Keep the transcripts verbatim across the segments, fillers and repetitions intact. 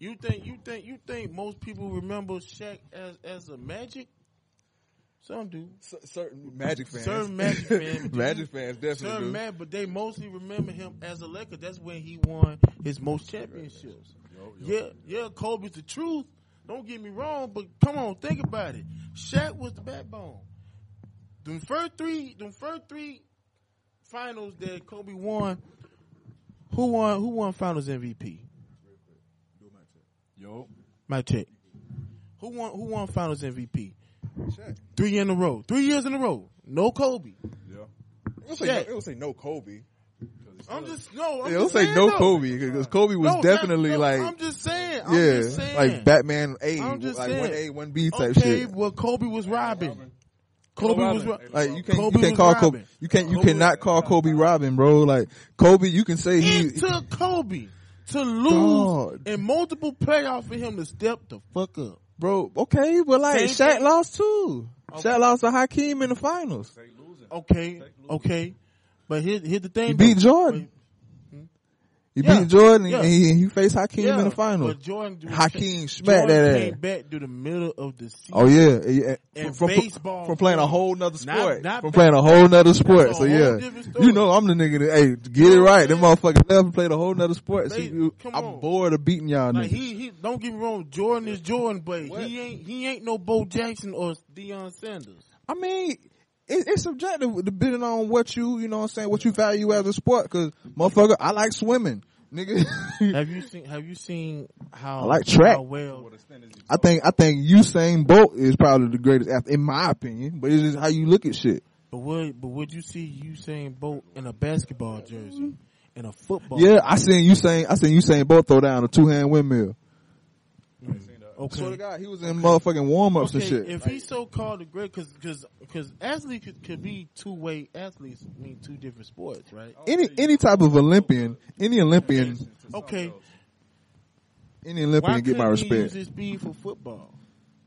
You think you think you think most people remember Shaq as as a Magic? Some do. C- certain Magic fans. Certain Magic fans. Magic fans definitely certain do. Mag- but they mostly remember him as a Laker. That's when he won his most championships. Yo, yo. Yeah, yeah, Kobe's the truth. Don't get me wrong, but come on, think about it. Shaq was the backbone. The first three, the first three finals that Kobe won, who won who won finals M V P? Yo. My check. Who won who won finals M V P? Shaq. Three in a row. Three years in a row. No Kobe. Yeah. It'll say, no, it'll say no Kobe. I'm just no. I'm yeah, just it'll saying, say no though. Kobe because Kobe was no, definitely no, like. I'm just saying. I'm yeah, just saying. Like Batman A, I'm just like one A, one B type okay, shit. Okay, well Kobe was robbing. Robin. Kobe Robin. was Robin. like you can't Kobe you can't call Robin. Kobe you can't you Kobe cannot call Kobe Robin, bro. Like Kobe, you can say he it took Kobe to lose and multiple playoffs for him to step the fuck up. Bro, okay, but like Shaq thing. lost too. Okay. Shaq lost to Hakeem in the finals. Okay, okay, but here's here's the thing. He beat Jordan. Hmm? He yeah. beat Jordan yeah. and he, he faced Hakeem yeah. in the finals. But Jordan Hakeem smacked that ass. Came back through the middle of the season. Oh yeah, yeah. And from, baseball from, from playing a whole nother sport. Not, not from playing a whole nother sport. So yeah, you know I'm the nigga that hey get it right. Them motherfuckers left and played a whole nother sport. They, so you, I'm on. bored of beating y'all like niggas. He, he, don't get me wrong, Jordan is Jordan, but what? he ain't he ain't no Bo Jackson or Deion Sanders. I mean. It, it's subjective depending on what you, you know what I'm saying, what you value as a sport. Cause motherfucker, I like swimming, nigga. have you seen, have you seen how, I like track. How well, I think, I think Usain Bolt is probably the greatest athlete, in my opinion, but it's just how you look at shit. But would, but would you see Usain Bolt in a basketball jersey, in a football? Yeah, I seen Usain, I seen Usain Bolt throw down a two-hand windmill. Mm-hmm. Okay. So the guy, he was in motherfucking warm-ups okay, and shit. If he's so-called a great, because because because athletes could, could be two-way athletes, mean two different sports, right? Any any type of Olympian, any Olympian, okay, any Olympian Why get my respect. Why couldn't he use his speed for football,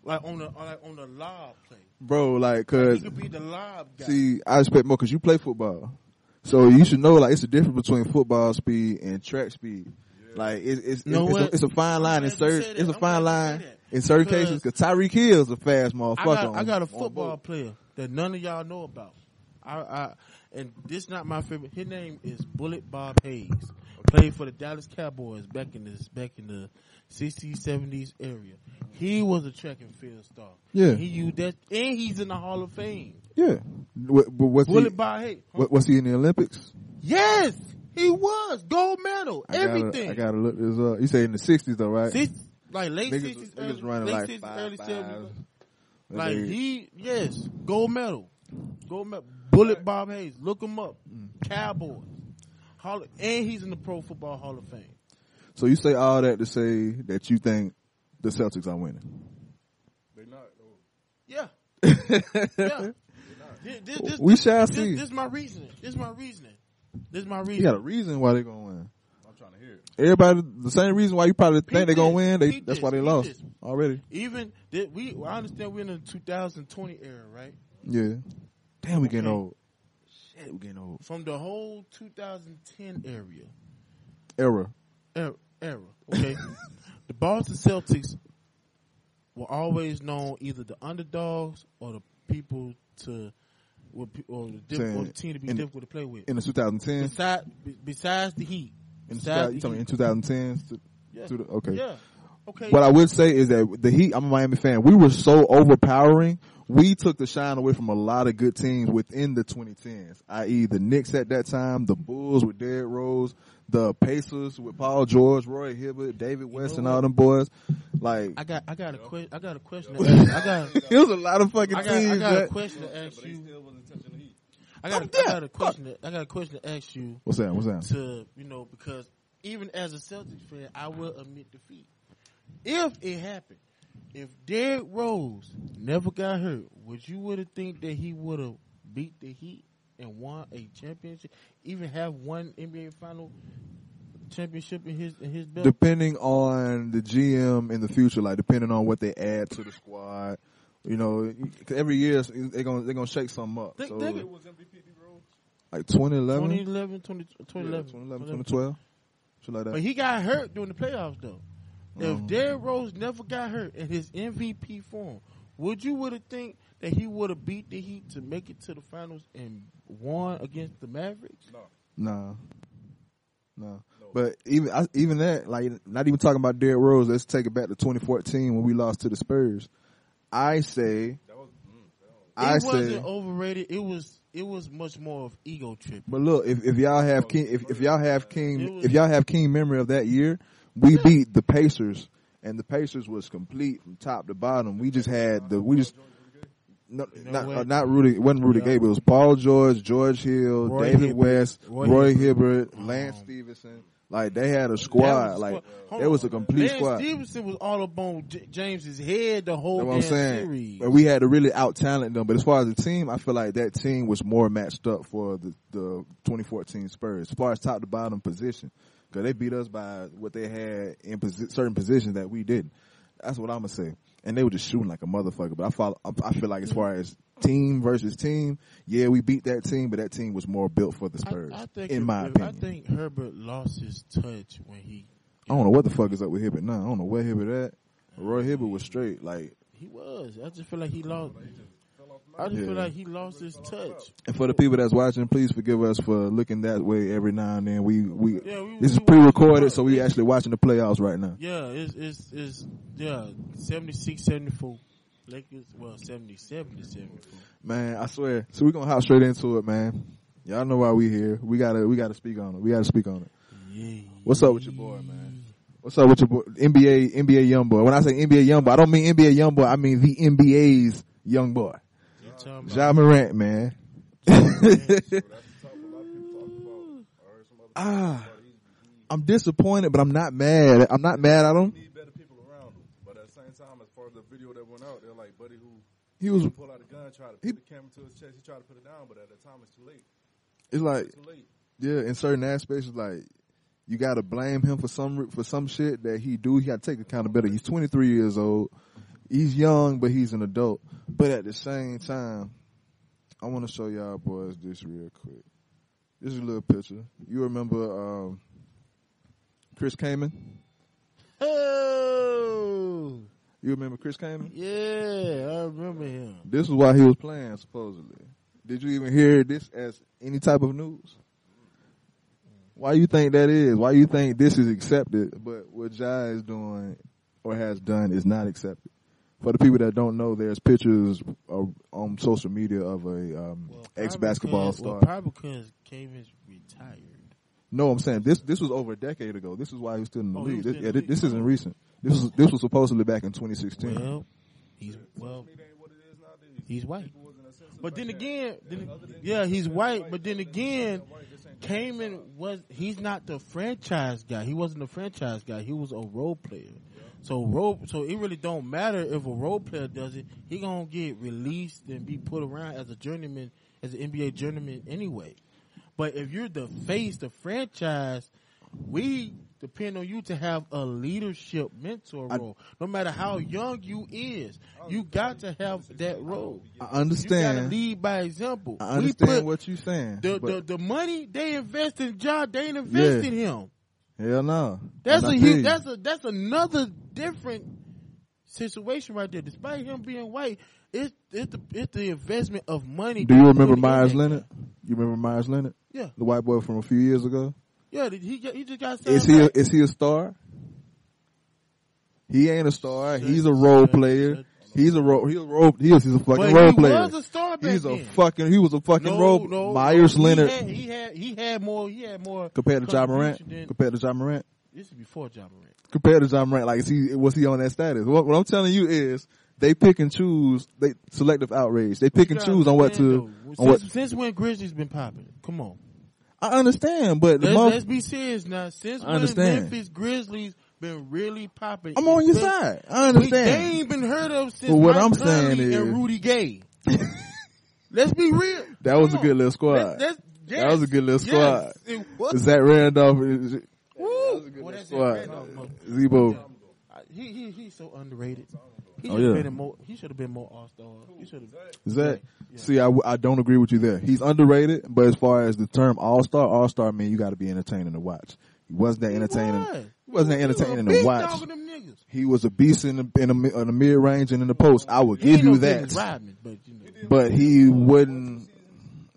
like on the like on the lob play, bro? Like because he could be the lob guy. See, I respect more because you play football, so you should know like it's the difference between football speed and track speed. Like it's it's, you know it's, a, it's a fine line in certain it's a I'm fine line in certain cases because Tyreek Hill's a fast motherfucker. I got, on, I got a football player that none of y'all know about. I, I and this not my favorite. His name is Bullet Bob Hayes. Okay. Played for the Dallas Cowboys back in this back in the sixties seventies area. He was a track and field star. Yeah, he used that and he's in the Hall of Fame. Yeah, what, but what's Bullet he, Bob Hayes? Huh? What, was he in the Olympics? Yes. He was gold medal, I everything. Gotta, I gotta look this up. You say in the sixties though, right? Six, like late sixties, early, late sixties, like early seventies. Like they, he, yes, gold medal, gold medal. Bullet Bob Hayes, look him up. Mm. Cowboys, Hall, and he's in the Pro Football Hall of Fame. So you say all that to say that you think the Celtics are winning? They're not. Though. Yeah. yeah. This, this, this, we shall this, see. This is my reasoning. This is my reasoning. This is my reason. You got a reason why they're going to win. I'm trying to hear it. Everybody, the same reason why you probably think they're going to win, they, that's why they lost this. already. Even, that we. Well, I understand we're in the two thousand twenty era, right? Yeah. Damn, we getting okay. old. Shit, we getting old. From the whole two thousand ten area. Era. Era. era okay. The Boston Celtics were always known either the underdogs or the people to... Or the, saying, or the team to be in, difficult to play with in the twenty ten. Besides, besides the Heat, in besides the, the Heat. in twenty ten. Yeah. To the, okay. Yeah. Okay. What I would say is that the Heat. I'm a Miami fan. We were so overpowering. We took the shine away from a lot of good teams within the twenty tens. that is, the Knicks at that time, the Bulls with Derrick Rose, the Pacers with Paul George, Roy Hibbert, David West, you know and all them boys. Like I got, I got a question. I got a question. To ask. I got. It was a lot of fucking I got, teams. I got a question to ask you. I got, a, I got a question. To, I got a question to ask you. What's that? What's that? To you know, because even as a Celtics fan, I will admit defeat. If it happened, if Derrick Rose never got hurt, would you would have think that he would have beat the Heat and won a championship, even have one N B A final championship in his in his belt? Depending on the G M in the future, like depending on what they add to the squad. You know, every year they're gonna they're gonna shake something up. Think, so, think it was M V P Rose, like twenty eleven, twenty eleven, twenty, twenty eleven, yeah, twenty eleven, twenty twelve, twenty twelve, like that. But he got hurt during the playoffs though. If Derrick Rose never got hurt in his M V P form, would you would have think that he would have beat the Heat to make it to the finals and won against the Mavericks? No, no, no. no. But even I, even that, like, not even talking about Derrick Rose. Let's take it back to twenty fourteen when we lost to the Spurs. I say, that was, that was, it I wasn't say, overrated. It was. It was much more of ego trip. But look, if, if y'all have king, if, if y'all have king, if y'all have king memory of that year, we beat the Pacers, and the Pacers was complete from top to bottom. We just had the we just no, not uh, not Rudy. It wasn't Rudy Gay. It was Paul George, George Hill, Roy David Hibbert, West, Roy, Roy Hibbert, Lance um, Stevenson. Like, they had a squad. A like, it was a complete Lance squad. Stevenson was all up on J- James's head the whole damn series. And we had to really out-talent them. But as far as the team, I feel like that team was more matched up for the, the twenty fourteen Spurs. As far as top to bottom position. Because they beat us by what they had in posi- certain positions that we didn't. That's what I'm going to say. And they were just shooting like a motherfucker. But I, follow, I, I feel like as far as team versus team, yeah, we beat that team, but that team was more built for the Spurs, I, I think in my opinion. I think Herbert lost his touch when he... I don't know what the fuck is up with Hibbert now. I don't know where Hibbert at. Roy Hibbert was straight. Like, he was. I just feel like he lost... I just yeah. feel like he lost his touch. And for the people that's watching, please forgive us for looking that way every now and then. We we, yeah, we this we is pre-recorded, so we yeah. actually watching the playoffs right now. Yeah, it's it's it's yeah, seventy-six seventy-four. Lakers, well, seventy-seven to seventy-four. Man, I swear. So we're gonna hop straight into it, man. Y'all know why we here. We gotta we gotta speak on it. We gotta speak on it. Yeah. What's up with your boy, man? What's up with your boy? N B A N B A Youngboy. When I say N B A Youngboy, I don't mean N B A Youngboy. I mean the N B A's Youngboy. Ja Morant, man. ah, I'm disappointed, but I'm not mad. I'm not mad at him. He was pull out a gun, try to put the camera to his chest. He tried to put it down, but at the time, it's too late. It's like, it's too late. Yeah, in certain aspects, it's like you got to blame him for some for some shit that he do. He got to take accountability. He's twenty-three years old. He's young, but he's an adult. But at the same time, I want to show y'all boys this real quick. This is a little picture. You remember um, Chris Kaman? Oh! You remember Chris Kaman? Yeah, I remember him. This is why he was playing, supposedly. Did you even hear this as any type of news? Why you think that is? Why you think this is accepted, but what Ja is doing or has done is not accepted? For the people that don't know, there's pictures of, on social media of a um, well, ex-basketball star. Well, probably because Kaman's retired. No, I'm saying this. This was over a decade ago. This is why he was still in the oh, league. This, yeah, league. This isn't recent. This was this was supposedly back in twenty sixteen. Well, he's well, he's white. But then again, then, yeah, he's white. But then again, Kaman was he's not the franchise guy. He wasn't the franchise guy. He was a role player. So role, so it really don't matter if a role player does it. He gonna get released and be put around as a journeyman, as an N B A journeyman anyway. But if you're the face, the franchise, we depend on you to have a leadership mentor role. I, no matter how young you is, you got to have that role. I understand. You got to lead by example. I understand what you're saying. The, the the money they invest in Ja, they invest yeah. in him. Hell no. That's a huge, that's a that's another different situation right there. Despite him being white, it's it's the, it's the investment of money. Do you remember Myers Leonard? You remember Myers Leonard? Yeah, the white boy from a few years ago. Yeah, he he just got. Is he a, is he a star? He ain't a star. He's a role player. He's a role. He's a role. He is. He's a fucking role player. He was a star back He's a then. fucking. He was a fucking no, role. No, Myers no, Leonard. He had, he had. He had more. He had more. Compared to Ja Morant. Than, compared to Ja Morant. This is before Ja Morant. Compared to Ja Morant, like is he was he on that status? What, what I'm telling you is they pick and choose. They selective outrage. They pick and choose on what to. Since, on what, since when Grizzlies been popping? Come on. I understand, but the let's, month, let's be serious now. Since when Memphis Grizzlies been really popping. I'm on your been, side. I understand. They ain't been heard of since what I'm saying is, and Rudy Gay. Let's be real. That was, that, that, yes, that was a good little squad. That was a good little squad. Zach Randolph. Woo. That was a good well, little squad. Zebo. He he he's so underrated. He should have oh, yeah. been more. He should have been more all-star. He should have. Zach. Yeah. See, I, I don't agree with you there. He's underrated, but as far as the term all-star, all-star mean you got to be entertaining to watch. He wasn't that entertaining. What? Wasn't entertaining to watch. niggas. He was a beast in the, in the, in the mid range and in the post. I would give you that. Rodman, but, you know. But he wouldn't.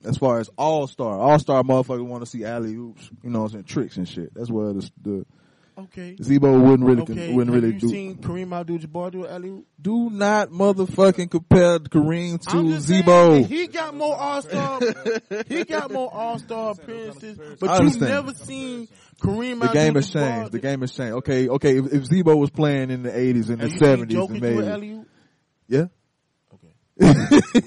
As far as all star, all star motherfuckers want to see alley oops, you know, and tricks and shit. That's where the, the okay Zebo wouldn't really okay. con- wouldn't Have really you do. Seen Kareem Abdul Jabbar do alley oop? Do not motherfucking compare Kareem to Zebo. He got more all star. He got more all star appearances, but you've never seen Kareem. The game has changed. The game has changed. Okay, okay. If, if Zebo was playing in the eighties, in the seventies, and maybe yeah, okay.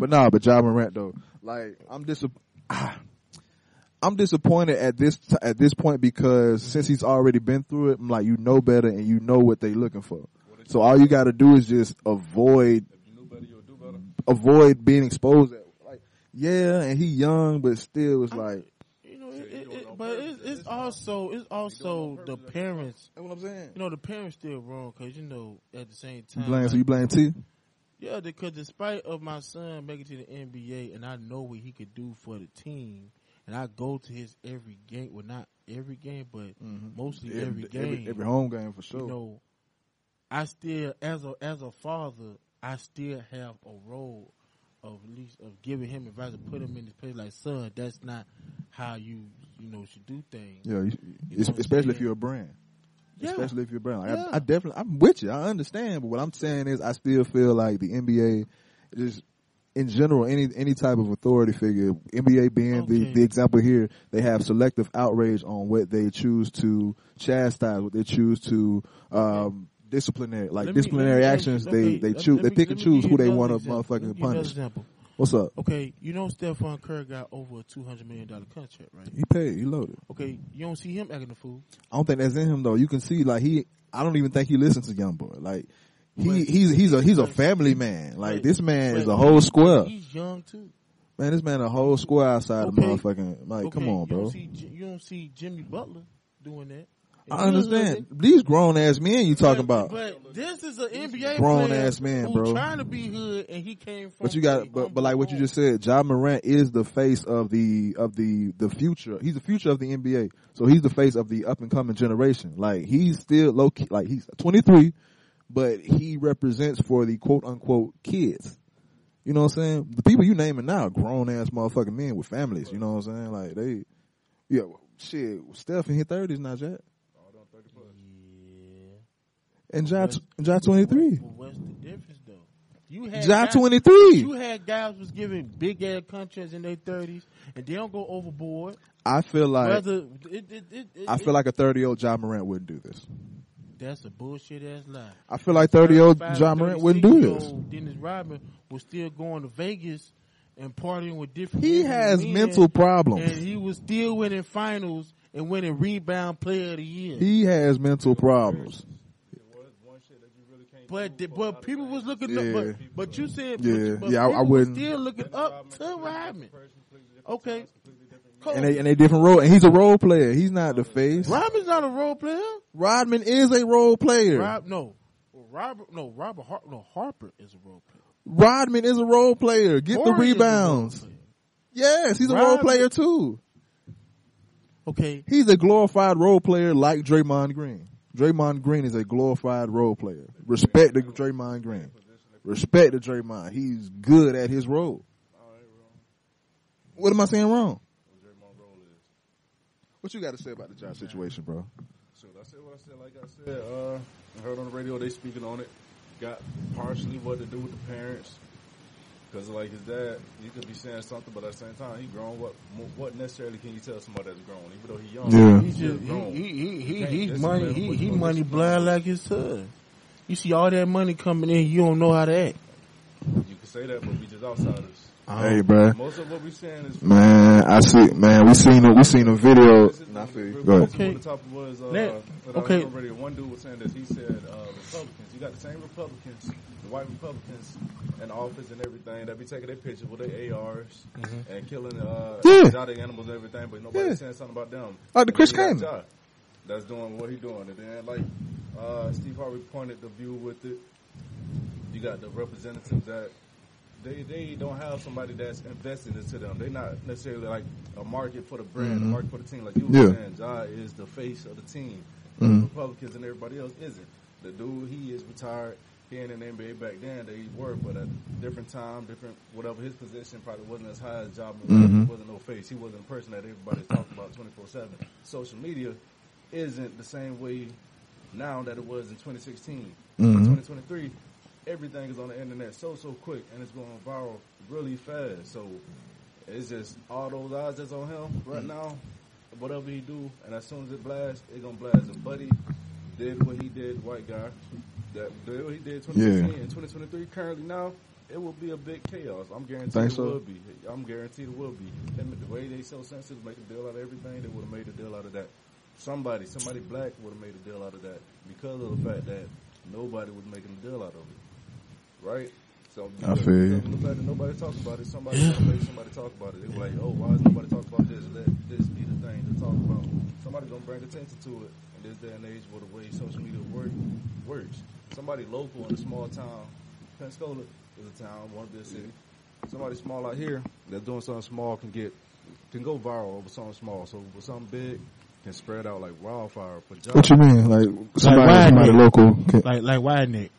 But nah, but Ja Morant though, like I'm dis, I'm disappointed at this t- at this point because since he's already been through it, I'm like you know better and you know what they looking for. So all you got to do is just avoid, if you knew better, you'll do better. Avoid being exposed. At, like yeah, and he young, but still it's like. It, it, but it's, it's also it's also the parents. That's what I'm saying. You know the parents still wrong because you know at the same time. You blame, so you blame T. Yeah, because despite of my son making it to the N B A, and I know what he could do for the team, and I go to his every game. Well, not every game, but mm-hmm. mostly every, every game, every, every home game for sure. You know, I still, as a as a father, I still have a role of at least of giving him advice and put him in this place. Like, son, that's not how you you know should do things. Yeah, you, you know especially if you're a brand. Yeah. Especially if you're brown. Like, yeah. I, I definitely, I'm with you. I understand. But what I'm saying is I still feel like the N B A, just in general, any any type of authority figure, N B A being okay. the, the example here, they have selective outrage on what they choose to chastise, what they choose to um, disciplinary, like me, disciplinary me, actions. Me, they they choose. They pick and choose who they want to motherfucking punish. What's up? Okay, you know Stephon Curry got over a two hundred million dollars contract, right? He paid. He loaded. Okay, you don't see him acting a fool. I don't think that's in him, though. You can see, like, he, I don't even think he listens to Youngboy. Like, he, wait, he's, he's a, he's a family man. Like, wait, this man wait, is a whole square. He's young, too. Man, this man a whole square outside okay. the motherfucking, like, okay. come on, bro. You don't see, you don't see Jimmy Butler doing that. I understand. These grown-ass men you talking about. But this is an N B A grown-ass man, bro, trying to be hood, and he came from. But you got, but, but like what you just said, Ja Morant is the face of the of the the future. He's the future of the N B A, so he's the face of the up-and-coming generation. Like he's still low key, like he's twenty-three, but he represents for the quote-unquote kids. You know what I'm saying? The people you naming now are grown-ass motherfucking men with families. You know what I'm saying? Like they, yeah, shit. Steph in his thirties now, Jack. And Ja, Ja twenty three. What's the difference though? You had Ja twenty three. You had guys was giving big ass contracts in their thirties, and they don't go overboard. I feel like Whether, it, it, it, I it, feel like a thirty year old Ja Morant wouldn't do this. That's a bullshit ass lie. I feel like thirty year old Ja Morant wouldn't do this. Dennis Rodman was still going to Vegas and partying with different. He has mental problems, and he was still winning finals and winning rebound player of the year. He has mental problems. But the, but people was looking yeah. up. But, but you said yeah, but yeah, I, I wouldn't. Still looking up to Rodman. Okay, Kobe. and they and they different role. And he's a role player. He's not the face. Rodman's not a role player. Rodman is a role player. Rob, no, Robert. No, Robert. Har- no, Harper is a role player. Rodman is a role player. Get Corey the rebounds. Yes, he's a Rodman. Role player too. Okay, he's a glorified role player like Draymond Green. Draymond Green is a glorified role player. Respect to Draymond Green. Respect to Draymond. He's good at his role. What am I saying wrong? What you got to say about the job situation, bro? So I said what I said. Like I said, uh, I heard on the radio they speaking on it. Got partially what to do with the parents. Because like his dad, you could be saying something, but at the same time, he grown. What what necessarily can you tell somebody that's grown? Even though he young, yeah. he's just grown. He he he, he, he money he, he money blind like his son. You see all that money coming in, you don't know how to act. You can say that, but we just outsiders. Hey, bro. Most of what we saying is man. I see, man. We seen a, we seen a video. Nah, I feel you. Go ahead. Okay. The topic was, uh, that, okay. Already, one dude was saying that he said uh, Republicans. You got the same Republicans, the white Republicans, in office and everything that be taking their pictures with their A Rs mm-hmm. and killing uh, yeah. exotic animals and everything, but nobody's yeah. saying something about them. Like the Chris Kaman. Ja, that's doing what he doing, and then like uh, Steve Harvey pointed the view with it. You got the representatives that. They they don't have somebody that's invested into them. They're not necessarily like a market for the brand, mm-hmm. a market for the team. Like you were yeah. saying, Ja is the face of the team. mm-hmm. Republicans and everybody else isn't. The dude, he is retired. He ain't in the N B A back then. They were, but at a different time, different whatever. His position probably wasn't as high as Ja Morant. Mm-hmm. He wasn't no face. He wasn't a person that everybody's talking about twenty-four seven. Social media isn't the same way now that it was in twenty sixteen. Mm-hmm. In twenty twenty-three, everything is on the internet so, so quick, and it's going viral really fast. So it's just all those eyes that's on him right now. Whatever he do, and as soon as it blasts, it's going to blast. And Buddy did what he did, white guy. That did what he did twenty sixteen yeah. and twenty twenty-three. Currently now, it will be a big chaos. I'm guaranteed Think it so? will be. I'm guaranteed it will be. And the way they so sensitive, make a deal out of everything, they would have made a deal out of that. Somebody, somebody black would have made a deal out of that because of the fact that nobody was making a deal out of it. Right? So I feel you. The fact that nobody talks about it, somebody make somebody talk about it. They were like, oh, why is nobody talking about this? Let this be the thing to talk about. Somebody's going to bring attention to it in this day and age where the way social media work, works. Somebody local in a small town, Pensacola is a town, one of the city. Somebody small out here that's doing something small can get can go viral over something small. So with something big can spread out like wildfire. But John, what you mean? Like somebody, like somebody local? Can... Like like wide neck?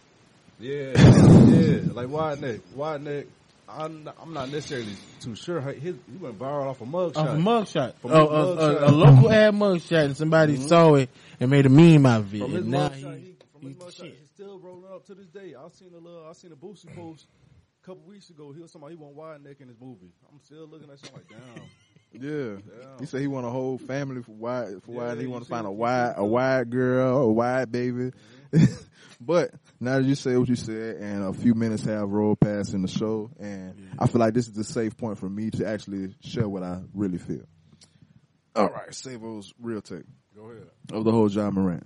Yeah, yeah, like wide neck, wide neck. I'm not, I'm not necessarily too sure. His, he went viral off a mugshot. Off a mugshot. From oh, a, mugshot. A, a local ad mugshot, and somebody mm-hmm. saw it and made a meme out of it. From his mugshot, He's still rolling up to this day. I seen a little, I seen a Boosie post a couple weeks ago. He was somebody, he went wide neck in his movie. I'm still looking at something like, damn. Yeah, damn. He said he want a whole family for wide. For yeah, wide. He want to find a wide, a wide girl, a wide baby. Mm-hmm. But now that you say what you said, and a few minutes have rolled past in the show, and yeah. I feel like this is the safe point for me to actually share what I really feel. All right, Savo's real take. Go ahead. Of the whole Ja Morant.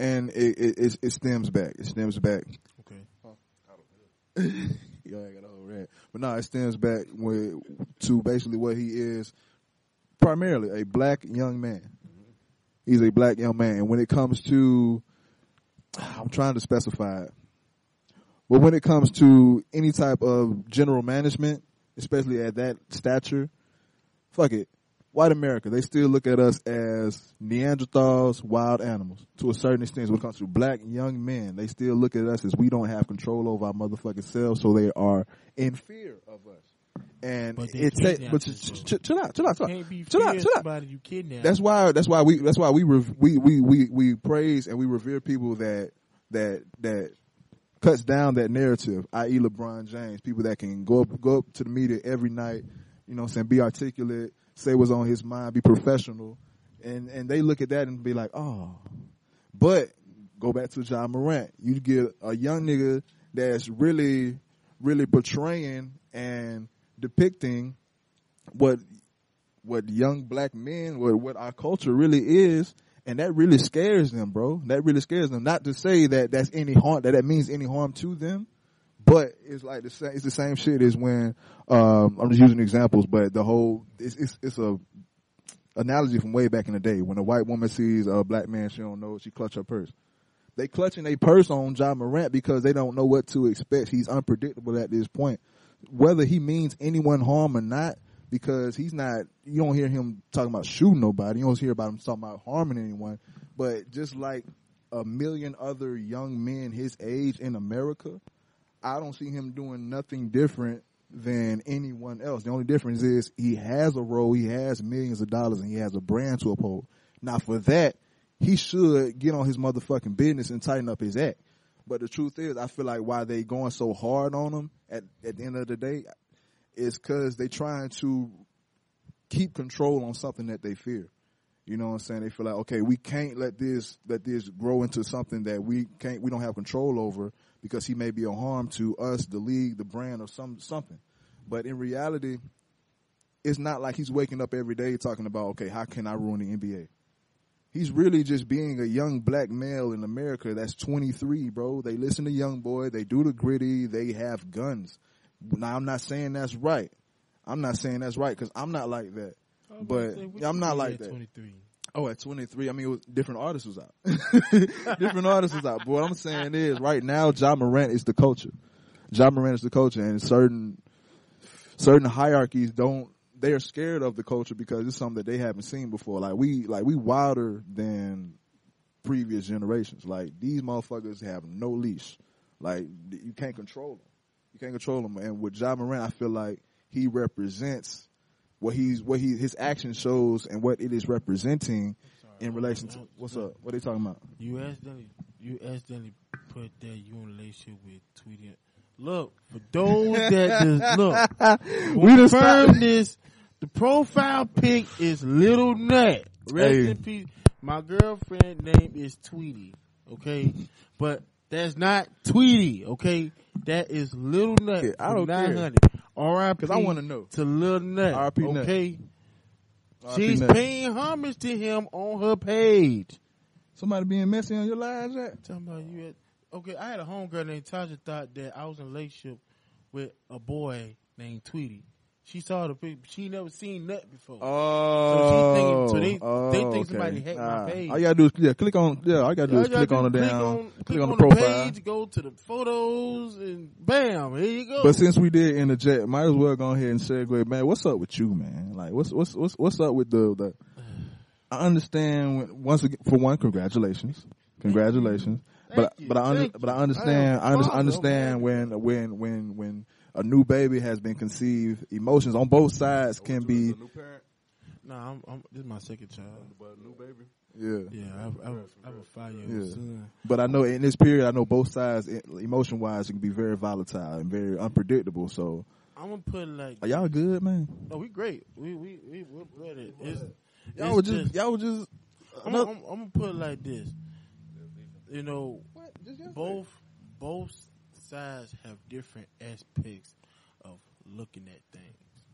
And it, it it stems back. It stems back. Okay. Huh. I don't know. Yo, I got a whole rant. But no, it stems back with, to basically what he is, primarily a black young man. Mm-hmm. He's a black young man. And when it comes to, I'm trying to specify it, but when it comes to any type of general management, especially at that stature, fuck it. White America, they still look at us as Neanderthals, wild animals. To a certain extent, when it comes to black young men, they still look at us as we don't have control over our motherfucking selves, so they are in fear of us. And but it takes. But chill out, chill out, chill out, chill out, chill out. You kidnapped. That's why. That's why we. That's why we, rev- we. We. We. We praise and we revere people that that that cuts down that narrative, that is. LeBron James, people that can go up, go up to the media every night. You know, what I'm saying, be articulate. Say what's on his mind, be professional, and and they look at that and be like, oh. But go back to Ja Morant. You get a young nigga that's really, really portraying and depicting what what young black men, what what our culture really is, and that really scares them, bro. That really scares them. Not to say that that's any harm, that that means any harm to them. But it's like the same, it's the same shit as when, um, I'm just using examples, but the whole, it's, it's, it's a analogy from way back in the day. When a white woman sees a black man she don't know, she clutch her purse. They clutching their purse on Ja Morant because they don't know what to expect. He's unpredictable at this point. Whether he means anyone harm or not, because he's not, you don't hear him talking about shooting nobody. You don't hear about him talking about harming anyone. But just like a million other young men his age in America, I don't see him doing nothing different than anyone else. The only difference is he has a role, he has millions of dollars, and he has a brand to uphold. Now, for that, he should get on his motherfucking business and tighten up his act. But the truth is, I feel like why they going so hard on him at, at the end of the day is because they trying to keep control on something that they fear. You know what I'm saying? They feel like, okay, we can't let this let this grow into something that we can't we don't have control over, because he may be a harm to us, the league, the brand, or some something. But in reality, it's not like he's waking up every day talking about, okay, how can I ruin the N B A? He's really just being a young black male in America that's twenty-three, bro. They listen to Youngboy. They do the gritty. They have guns. Now, I'm not saying that's right. I'm not saying that's right because I'm not like that. But I'm not like that. twenty-three Oh, at twenty-three, I mean, it was, different artists was out. different artists was out. But what I'm saying is, right now, Ja Morant is the culture. Ja Morant is the culture, and certain certain hierarchies don't. They are scared of the culture because it's something that they haven't seen before. Like we, like we wilder than previous generations. Like, these motherfuckers have no leash. Like, you can't control them. You can't control them. And with Ja Morant, I feel like he represents what he's what he his action shows and what it is representing in relation to what's up. What are they talking about? You accidentally you accidentally put that you in relationship with tweeting. Look, for those that look, we confirm this. The profile pic is Little Nut. Rest hey. in peace. My girlfriend name is Tweety. Okay, but that's not Tweety. Okay, that is Little Nut. Okay, I don't care. R I P. Because I want to know to Little Nut. R I P. Okay, Nut. She's Nut. Paying homage to him on her page. Somebody being messy on your lives, right? Talking about you at. Okay, I had a homegirl named Tasha thought that I was in a relationship with a boy named Tweety. She saw the picture. She never seen that before. Oh. So, she thinking, so they, oh, they think okay. somebody hacked nah. my page. All you got to do is yeah, click on, yeah, all you got to do is click on, click down, on, click click on, on the profile. Page, go to the photos, and bam, here you go. But since we did interject, might as well go ahead and segue, man, what's up with you, man? Like, what's what's what's, what's up with the, the I understand, when, once again, for one, congratulations. Congratulations. But but I but I understand I understand when when when when a new baby has been conceived, emotions on both sides can be. New parent? Nah, I'm, I'm, this is my second child. But new baby. Yeah, yeah. I have, I have, I have a five year old son. But I know in this period, I know both sides emotion wise can be very volatile and very unpredictable. So I'm gonna put it like, are y'all good, man? No, we great. We we we we're good. It's, y'all it's were just, just y'all were just. I'm, I'm, I'm gonna put it like this. You know, both both sides have different aspects of looking at things,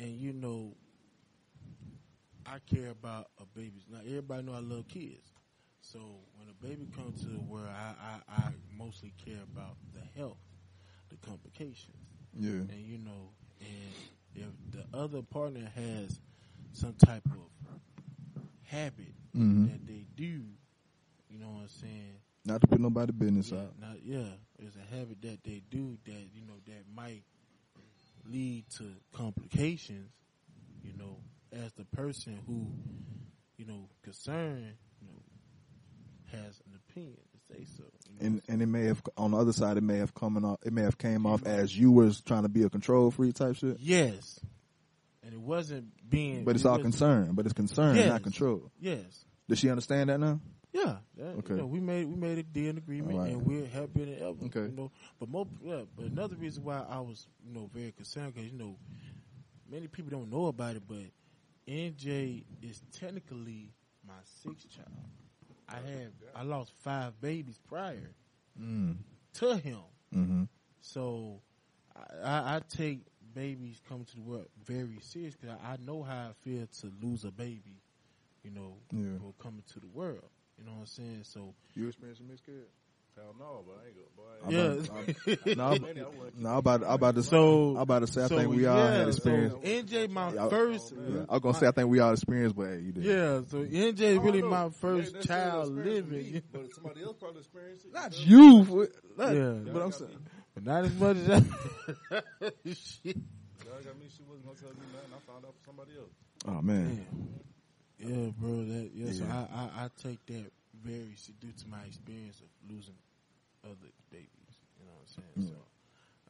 and you know, I care about a baby. Now everybody know I love kids, so when a baby comes to the world, I, I, I mostly care about the health, the complications, yeah. And you know, and if the other partner has some type of habit mm-hmm. that they do. You know what I'm saying? Not to put nobody's business yeah, out. Not, yeah, it's a habit that they do that, you know, that might lead to complications, you know, as the person who, you know, concerned, you know, has an opinion to say so. You know and and it may have, on the other side, it may have come off, it may have came off as you was trying to be a control freak type shit? Yes. And it wasn't being. But it's it all concern, but it's concern, yes. not control. Yes. Does she understand that now? Yeah, that, okay. You know, we made we made a deal and agreement, right. and we're happier than ever. Okay. You know, but more, yeah, but another reason why I was you know very concerned because you know many people don't know about it, but N J is technically my sixth child. I had I lost five babies prior mm. to him, mm-hmm. so I, I take babies coming to the world very serious because I, I know how I feel to lose a baby, you know, yeah. or coming to the world. You know what I'm saying? So you experiencing mixed kids? Hell no, but I ain't gonna. Boy, yeah. No, I'm about, I'm about to say. So, I'm about to say. I so, think we yeah, all had experience. So N J, my yeah, first. Oh, yeah. I was gonna say I think we all experienced, but hey, you did. Yeah. So N J really know. my first yeah, child living. Me, but somebody else probably experienced it. Not you. For, not, yeah, but I'm saying, me. But not as much as I. Shit. God got me. She wasn't gonna tell me nothing. I found out from somebody else. Oh man. Yeah. Yeah, bro. That, yeah, yeah. So I, I, I take that very due to my experience of losing other babies. You know what I'm saying? So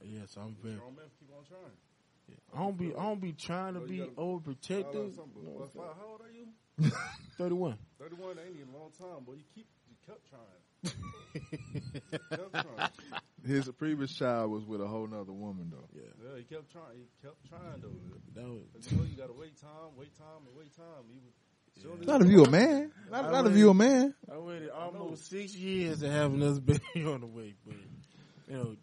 yeah, so I'm very. Keep on trying. Yeah. I don't be I don't be trying to so be overprotective. No, how old are you? thirty-one thirty-one ain't even a long time, but you keep you kept trying. you kept trying. His previous child was with a whole nother woman though. Yeah, yeah. He kept trying. He kept trying though. That was. You know, you gotta wait time, wait time, and wait time. He was. Yeah. Not if you a man. Not, not waited, if you a man. I waited almost six years to have another baby on the way, but you know,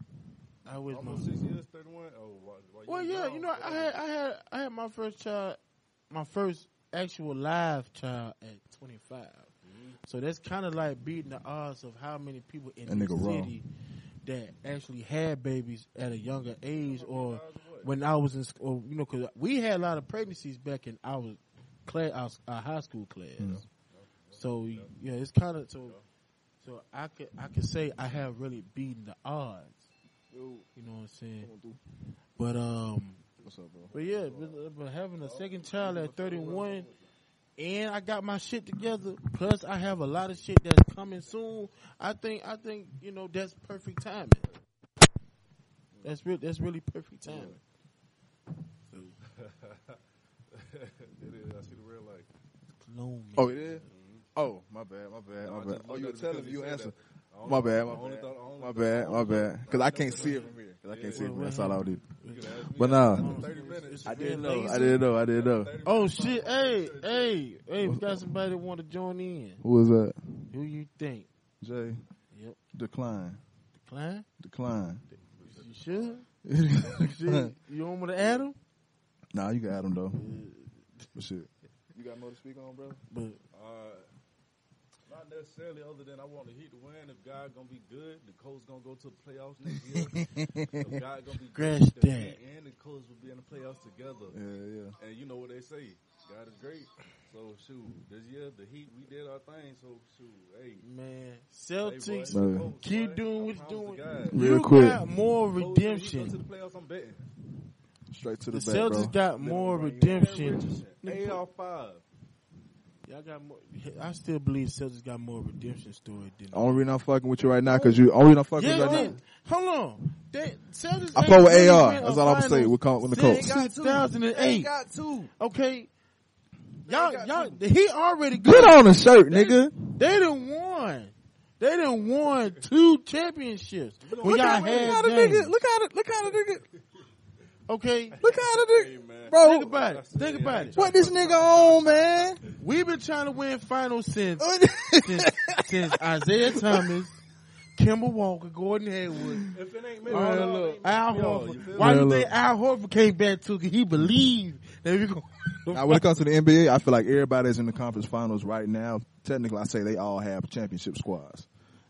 I was almost my, six years, thirty-one Oh, while, while well, yeah, you know, I had, I had, I had my first child, my first actual live child at twenty-five Mm-hmm. So that's kind of like beating the odds of how many people in that the city wrong. that actually had babies at a younger age, or when I was in school, you know, because we had a lot of pregnancies back in our. Class, our, our high school class. Yeah. So yeah, yeah it's kind of so. So I could I could say I have really beaten the odds. Yo, you know what I'm saying? But um, what's up, bro? But yeah, but, but having a second child at thirty-one and I got my shit together, plus I have a lot of shit that's coming soon, I think, I think you know, that's perfect timing. That's real. That's really perfect timing. So. It is. I see the real light. No, oh, it is? Mm-hmm. Oh, my bad, my bad, no, my bad. Oh, you were telling me you answer. My bad, my bad, my bad, my bad. Because I can't see it from here. Because I can't see it from here. That's all I do. But nah. I didn't know. I didn't know. I didn't know. Oh, shit. Hey, hey, hey. We got somebody that want to join in. Who was that? Who you think? Jay. Yep. Decline. Decline? Decline. You sure? You sure? You want me to add him? Nah, you can add him, though. But shit. You got more to speak on, brother? But. Uh. Not necessarily, other than I want the Heat to win. If God gonna be good, the Colts gonna go to the playoffs next year. If God gonna be good, the and the Colts will be in the playoffs together. Yeah, yeah. And you know what they say, God is great. So shoot, this year the Heat, we did our thing. So shoot, hey man, Celtics, hey, boy, Colts, keep boy. doing what you're doing. Real you quick, got more redemption. Go to the playoffs, I'm betting. Straight to the, the back, Celtics bro. Got more redemption. Eight or five. Y'all got more, I still believe Celtics got more redemption story than the only reason I'm fucking with you right now because you only reason I'm fucking yeah, with you right now. Hold on. They, Celtics I fought with A R. That's all I'm gonna say. We're coming with the Colts. two thousand eight They got two. Okay. Y'all y'all two. He already got Put on a shirt, they, nigga. They done won. They done won two championships. Look, when y'all look, had look how the nigga look how the look how the nigga Okay, look how the nigga, bro. Think about it. Think about it. What this nigga on, man? We've been trying to win finals since since, since Isaiah Thomas, Kemba Walker, Gordon Hayward. If it ain't me, right, look, look, Al Horford. Why do you think Al Horford came back too? Cause he believed that we gonna. When it comes to the N B A, I feel like everybody's in the conference finals right now. Technically, I say they all have championship squads.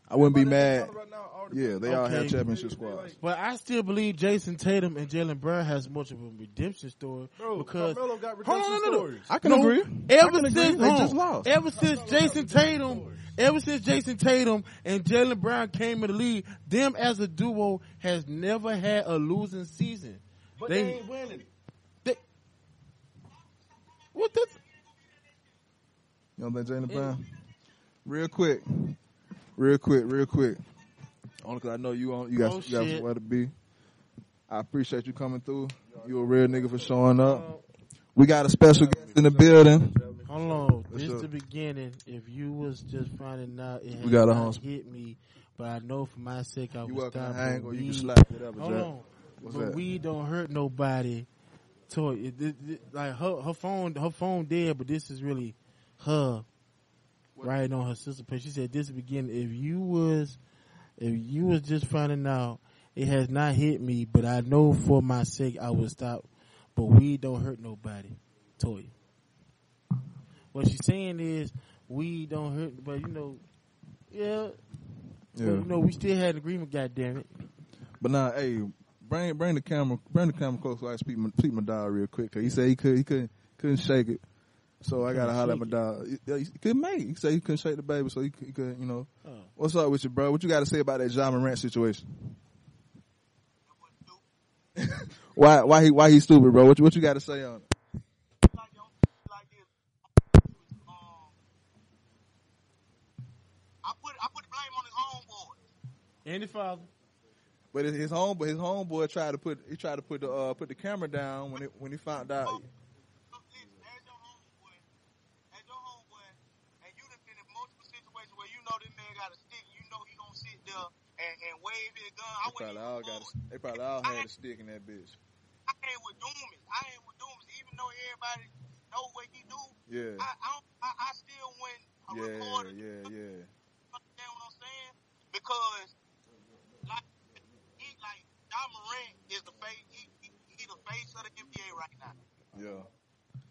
I wouldn't Everybody be mad. Right now, the yeah, they okay. all have championship squads. But I still believe Jason Tatum and Jaylen Brown has much of a redemption story Bro, because Carmelo got redemption hold on, no, no, no. I can no, agree. Ever I can since agree. They just lost. Ever since Jason Tatum, story. ever since Jason Tatum and Jaylen Brown came in the league, them as a duo has never had a losing season. But they, they ain't winning. They, what the? You don't think Jaylen Brown? Real quick. Real quick, real quick. Only because I know you on, you got, oh, you got somewhere to be. I appreciate you coming through. You a real nigga for showing up. We got a special guest in the building. Hold on. What's this is the beginning. If you was just finding out, it had got not hit me. But I know for my sake, I you was stopping. You hang or you can slap it up. Hold Jack. on. What's but that? We don't hurt nobody. To it. It, it, it, like her, her phone, her phone dead, but this is really her. Right on her sister page, she said, "This beginning. If you was, if you was just finding out, it has not hit me. But I know for my sake, I will stop. But we don't hurt nobody, Toya. What she's saying is, we don't hurt. But you know, yeah, yeah. But, you know, we still had an agreement. Goddamn it. But now, nah, hey, bring bring the camera, bring the camera close so I speak my, speak my dog real quick. Cause he said he could, he couldn't, couldn't shake it." So I gotta holler at my dog. He, he, he couldn't make. He said he couldn't shake the baby, so he, he couldn't. You know, oh. What's up with you, bro? What you gotta say about that Ja Morant situation? why, why he, why he stupid, bro? What you, what you gotta say on it? I put, I put the blame on his homeboy and his father. But his home, but his homeboy tried to put, he tried to put the, uh, put the camera down when it, when he found out. And, and wave his gun. They I probably all got. A, they probably all I, had a stick in that bitch. I ain't with Doomies. I ain't with Doomies. Even though everybody know what he do. Yeah. I I, I, I still went. I yeah, recorded. Yeah, yeah, yeah. Understand what I'm saying? Because like he like Ja Morant is the face. He, he he the face of the N B A right now. Yeah.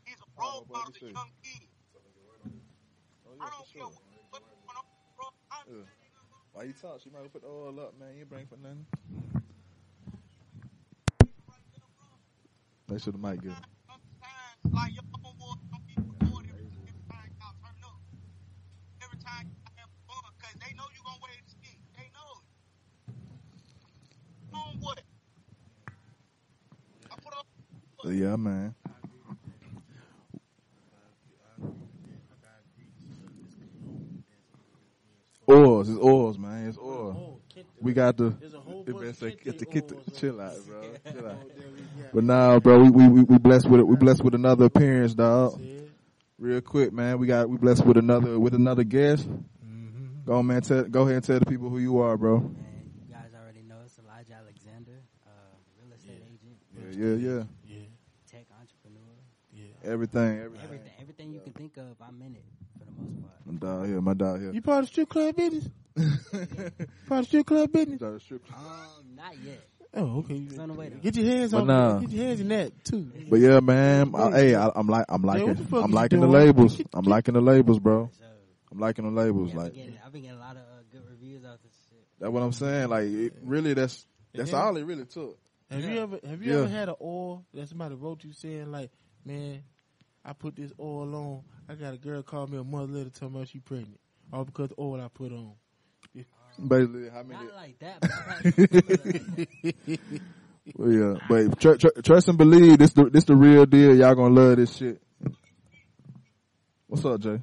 He's a role oh, model, a young kid. Oh, yeah, I don't care sure. what when I'm bro. I'm yeah. Why you talk? She might have put the oil up, man. You ain't bring for nothing. They should have might give him. Like, your homeboy don't be recorded every time y'all turn up. Every time y'all have fun, because they know you going to wait to speak. They know it. Homeboy. I put up. Yeah, man. oars. It's oars, man. It's oars. We got the. It's a get the kid. Chill out, bro. Chill out. But now, bro, we we we blessed with it. We blessed with another appearance, dog. Real quick, man. We got we blessed with another with another guest. Mm-hmm. Go on, man. Tell, go ahead and tell the people who you are, bro. Man, you guys already know it's Elijah Alexander, uh, real estate yeah. agent. Yeah, yeah, yeah. Everything, everything, everything, everything you can think of, I'm in it for the most part. I'm down here, my dog here. You part of the strip club business? Yeah. Part of the strip club business? Part of the strip club. Um, not yet. Oh, okay. It's on the way though. Get your hands but on. Nah. Get your hands in that too. But yeah, man. I, hey, I, I'm like, I'm liking, man, I'm liking the labels. I'm liking the labels, bro. I'm liking the labels. Yeah, like, I've been, getting, I've been getting a lot of uh, good reviews out this shit. That's what I'm saying. Like, it, really, that's that's yeah. all it really took. Have yeah. you ever, have you yeah. ever had an oil that somebody wrote you saying like, man, I put this oil on. I got a girl called me a month later talking about she pregnant. All because the oil I put on. Yeah. Um, Basically, how many? Not like that. But well, yeah, but tr- tr- trust and believe. This the this the real deal. Y'all gonna love this shit. What's up, Jay?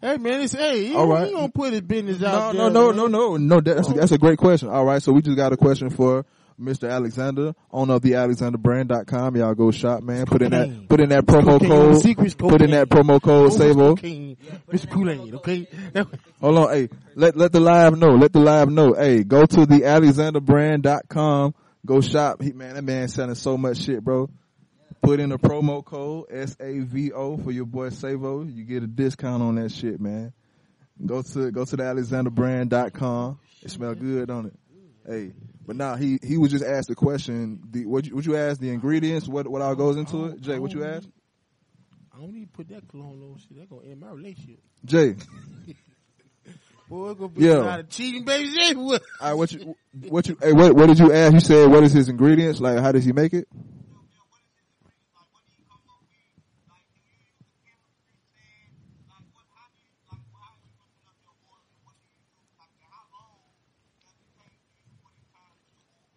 Hey man, it's hey. He, all right, he don't put his business out. No, there, no, no, man. no, no, no. That's oh. that's a great question. All right, so we just got a question for Mister Alexander, owner of the Alexander Brand dot com. Y'all go shop, man. Put in that, put in that promo code. Put in that promo code. Savo. Mister Kool-Aid, okay? Hold on, hey. Let let the live know. Let the live know. Hey, go to the Alexander Brand dot com. Go shop. He, man, that man selling so much shit, bro. Put in a promo code S A V O for your boy Savo. You get a discount on that shit, man. Go to go to the Alexander Brand dot com. It smell good on it. Hey. But nah, he, he was just asked the question. The, would you, would you ask the ingredients? What what all goes into it? Jay, what you asked? I don't need to put that cologne on shit. That's gonna end my relationship. Jay, boy, it's gonna be yeah. a lot of cheating babies everywhere. All right, what you what you hey what what did you ask? You said what is his ingredients? Like how does he make it?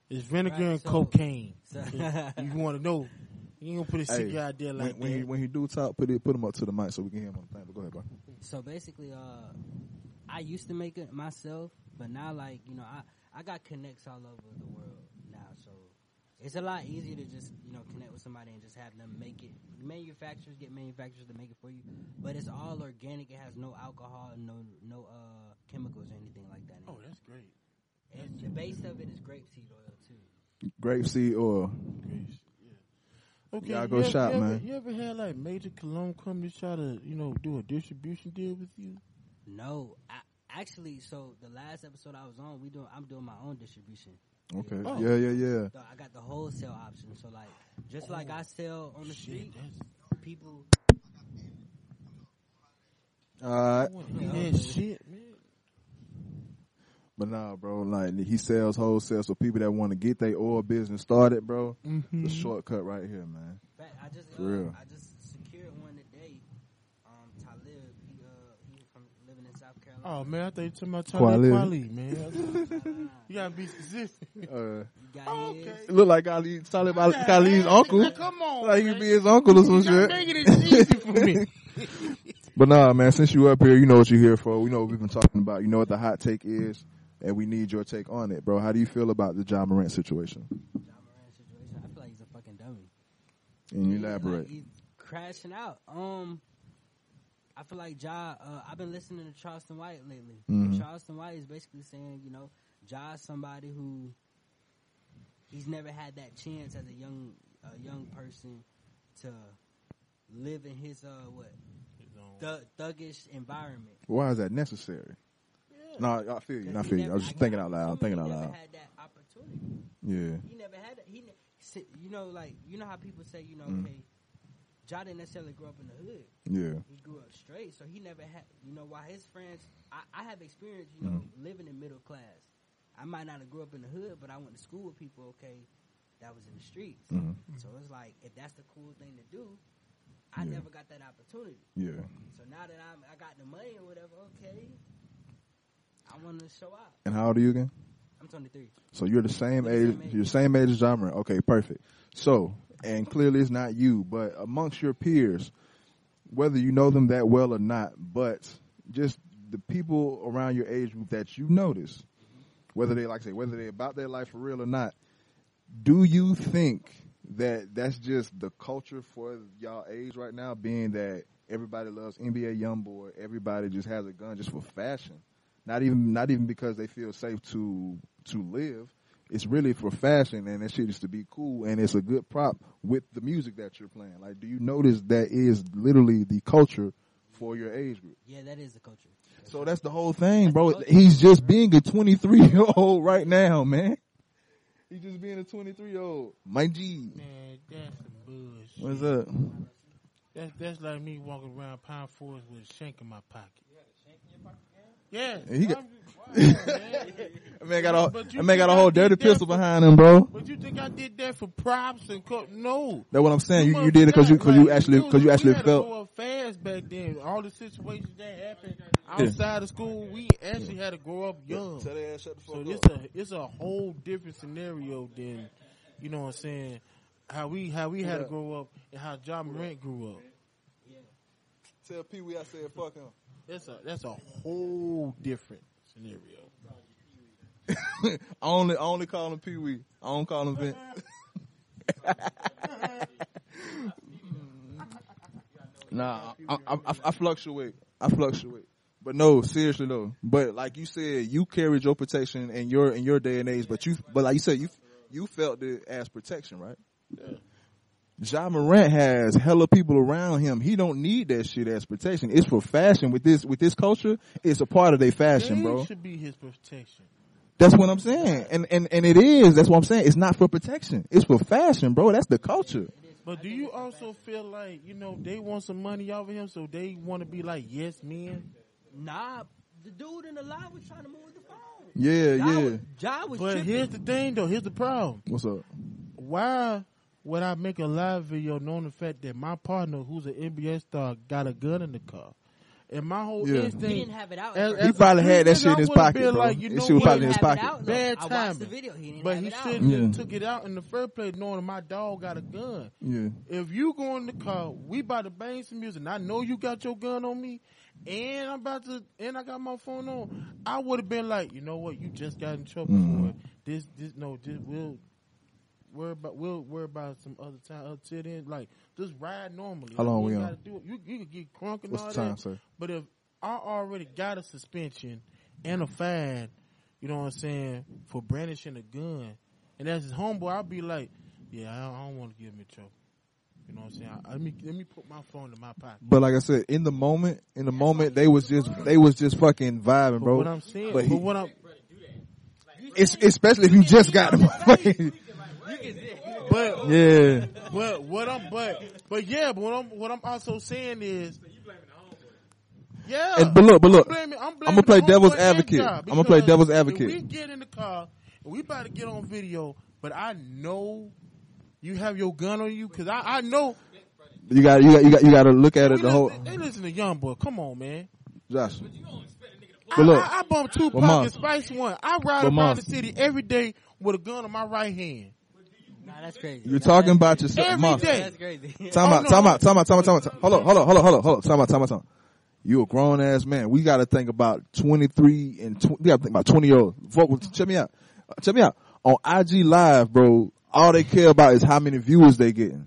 It's vinegar right, and so, cocaine. So. You want to know? You ain't gonna put a cigar hey, out there like when, when that. He, when he do talk, put it, put him up to the mic so we can hear him on the thing. But go ahead, bro. So basically, uh, I used to make it myself, but now, like you know, I, I got connects all over the world now, so it's a lot easier to just you know connect with somebody and just have them make it. Manufacturers get manufacturers to make it for you, but it's all organic. It has no alcohol, no no uh, chemicals or anything like that. Anymore. Oh, that's great. And the base of it is grapeseed oil too. Grapeseed oil. Grapeseed, yeah. Okay, y'all go ever, shop, you ever, man. You ever had like major cologne companies try to, you know, do a distribution deal with you? No, I, actually. So the last episode I was on, we doing. I'm doing my own distribution. Okay. Yeah, oh. yeah, yeah, yeah. So I got the wholesale option. So like, just oh, like I sell on the shit, street, people. All right. That shit, man. But nah, bro, like he sells wholesale, so people that want to get their oil business started, bro, mm-hmm. the shortcut right here, man. In fact, I just, uh, For real. I just secured one today. Um, Talib, he, uh, he's from living in South Carolina. Oh man, I thought you were talking about Talib Kweli, man. You gotta be specific. Uh, oh, okay. It look like Ali, Talib Kweli's uncle. Come on, like you be his uncle or some shit. Making it easy for me. But nah, man, since you up here, you know what you're here for. We know what we've been talking about. You know what the hot take is. And we need your take on it, bro. How do you feel about the Ja Morant situation? Ja Morant situation, I feel like he's a fucking dummy. And you elaborate. Like he's crashing out. Um, I feel like Ja. Uh, I've been listening to Charleston White lately. Mm-hmm. Charleston White is basically saying, you know, Ja's somebody who he's never had that chance as a young, a young person to live in his uh what th- thuggish environment. Why is that necessary? No, I feel you. I feel never, you. I was just I thinking out loud. I'm thinking out loud. He never had that opportunity. Yeah. He never had that. He, ne- you know, like, you know how people say, you know, mm. okay, Ja didn't necessarily grow up in the hood. Yeah. He grew up straight, so he never had, you know, while his friends, I, I have experience, you know, mm. living in middle class. I might not have grew up in the hood, but I went to school with people, okay, that was in the streets. Mm-hmm. So it's like, if that's the cool thing to do, I yeah. never got that opportunity. Yeah. So now that I'm, I got the money or whatever, okay. I want to show up. And how old are you again? I'm twenty-three. So you're the same, age, the same age. You're the same age as Ja Morant. Okay, perfect. So, and clearly it's not you, but amongst your peers, whether you know them that well or not, but just the people around your age group that you notice, whether they like I say, whether they're about their life for real or not, do you think that that's just the culture for y'all age right now, being that everybody loves N B A Youngboy, everybody just has a gun just for fashion, not even not even because they feel safe to to live. It's really for fashion, and that shit is to be cool, and it's a good prop with the music that you're playing. Like, do you notice that is literally the culture for your age group? Yeah, that is the culture. That's so that's the whole thing, that's bro. He's just being a twenty-three-year-old right now, man. He's just being a twenty-three-year-old. My G. Man, that's the bullshit. What's up? That's, that's like me walking around Pine Forest with a shank in my pocket. You got a shank in your pocket? Yeah, and he got, just, wow, man. I mean, I got a, I mean, got a whole dirty pistol for, behind him, bro. But you think I did that for props and co- no? That's what I'm saying. You, you, you did it because you, cause like, you actually, because you actually we had felt. To go fast back then. All the situations that happened outside of school, we actually yeah. had to grow up young. Yeah. Tell their ass shut the fuck up. So it's a, it's a whole different scenario than, you know what I'm saying, how we, how we had yeah. to grow up and how Ja Morant grew up. Yeah. Tell Pee Wee I said fuck him. That's a that's a whole different scenario. I only I only call him Pee Wee. I don't call him Vince. nah, I, I, I, I fluctuate. I fluctuate. But no, seriously though. But like you said, you carried your protection in your in your day and age. But you but like you said, you you felt it as protection, right? Yeah. Ja Morant has hella people around him. He don't need that shit as protection. It's for fashion. With this with this culture, it's a part of their fashion, they bro. Should be his protection. That's what I'm saying. And, and and it is. That's what I'm saying. It's not for protection. It's for fashion, bro. That's the culture. But do you also feel like, you know, they want some money off of him, so they want to be like, yes, men? Nah. The dude in the lot was trying to move the phone. Yeah, ja yeah. Was, ja was but tripping. Here's the thing, though. Here's the problem. What's up? Why would I make a live video knowing the fact that my partner, who's an N B A star, got a gun in the car? And my whole yeah. instinct... He didn't have it out. As, as he probably had that shit in his pocket, bro. Like, you know, that shit was probably in his pocket. Out, bad timing. I watched the video. He didn't but have he shouldn't have yeah. took it out in the first place knowing my dog got a gun. Yeah. If you go in the car, we about to bang some music, and I know you got your gun on me, and I'm about to... And I got my phone on. I would have been like, you know what? You just got in trouble mm. for it. This, this... No, this will... Worry about we'll worry about some other time. Up till then, like just ride normally. How long like, we on? Do it. You you can get crunk and what's all the time, that. Sir? But if I already got a suspension and a fine, you know what I'm saying, for brandishing a gun, and that's his homeboy, I'll be like, yeah, I don't, I don't want to give him trouble. You know what I'm saying? I, let me let me put my phone in my pocket. But like I said, in the moment, in the that's moment, they was just they was just fucking vibing, bro. What I'm saying, but, but he, what I'm, it's especially if you just got them. But yeah, but what I'm but but yeah, but what I'm what I'm also saying is, so you blaming the homeboy? Yeah, and, but look, but look, I'm, blaming, I'm, blaming I'm gonna play devil's advocate. I'm gonna play devil's advocate. If we get in the car and we about to get on video, but I know you have your gun on you because I, I know you got you got you got you got to look at it the listen, whole. They listen to Youngboy. Come on, man, Josh. But you don't expect a nigga to I, look, I, I bump Tupac and Spice One. I ride around mom. the city every day with a gun in my right hand. Nah, that's crazy. You're nah, talking about crazy. Yourself. Every day. That's crazy. Time out, time out, time out, time out, time out. Hold on, hold on, hold on, hold on, hold on. Time out, time out, time out. You a grown ass man. We got to think about twenty-three and twenty, we got to think about twenty year olds. Check me out. Check me out. On I G Live, bro, all they care about is how many viewers they getting.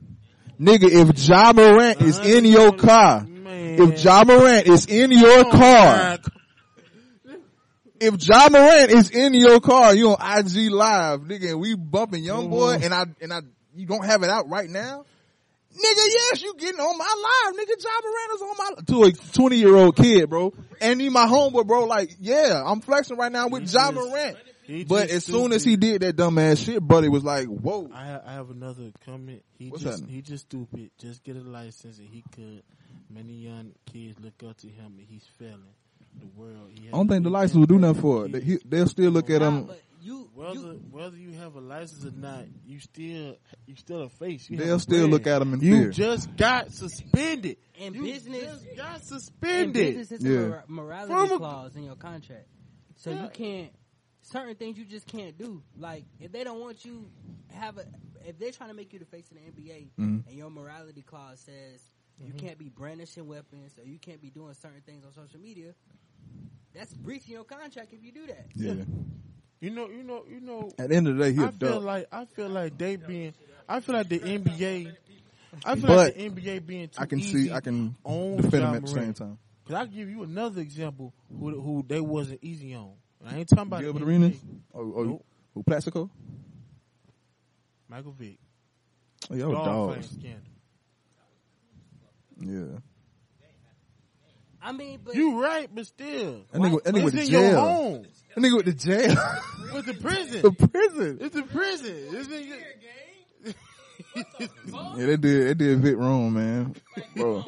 Nigga, if Ja Morant is in your car, man. if Ja Morant is in your oh, car, man. If Ja Morant is in your car, you on I G Live, nigga, and we bumping Youngboy, mm-hmm. and I and I you don't have it out right now, nigga. Yes, you getting on my live, nigga. Ja Morant is on my to a twenty year old kid, bro, and he my homeboy, bro. Like, yeah, I'm flexing right now with he Ja Morant, just, but as soon as he did that dumbass shit, buddy was like, whoa. I, I have another comment. He What's just happening? He just stupid. Just get a license, and he could. Many young kids look up to him, and he's failing. The world. I don't think the license will do nothing for it. He, they'll still look at him. You, whether, you, whether you have a license or not, you still you still a face. You they'll still brand. Look at him in fear. You just got suspended. And you business just got suspended. Business is yeah. a mor- morality From clause a, in your contract, so yeah. you can't. Certain things you just can't do. Like if they don't want you have a, if they're trying to make you the face of the N B A, mm-hmm. and your morality clause says Mm-hmm. You can't be brandishing weapons, or you can't be doing certain things on social media. That's breaching your contract if you do that. Yeah. yeah. You know, you know, you know. At the end of the day, he's I feel dumb. like I feel like they being. I feel like the N B A. I feel but like the N B A being too I can easy see. I can defend them at the same time. Cause I give you another example who who they wasn't easy on. I ain't talking about Gilbert Arenas or, or nope. who Plaxico, Michael Vick. Oh, y'all dogs. Yeah. I mean, but you right, but still, that nigga, that nigga went to jail. That nigga went to jail. It's a prison. The prison. It's a prison. It's in your game. Yeah, they did. They did Vic wrong, man. Bro,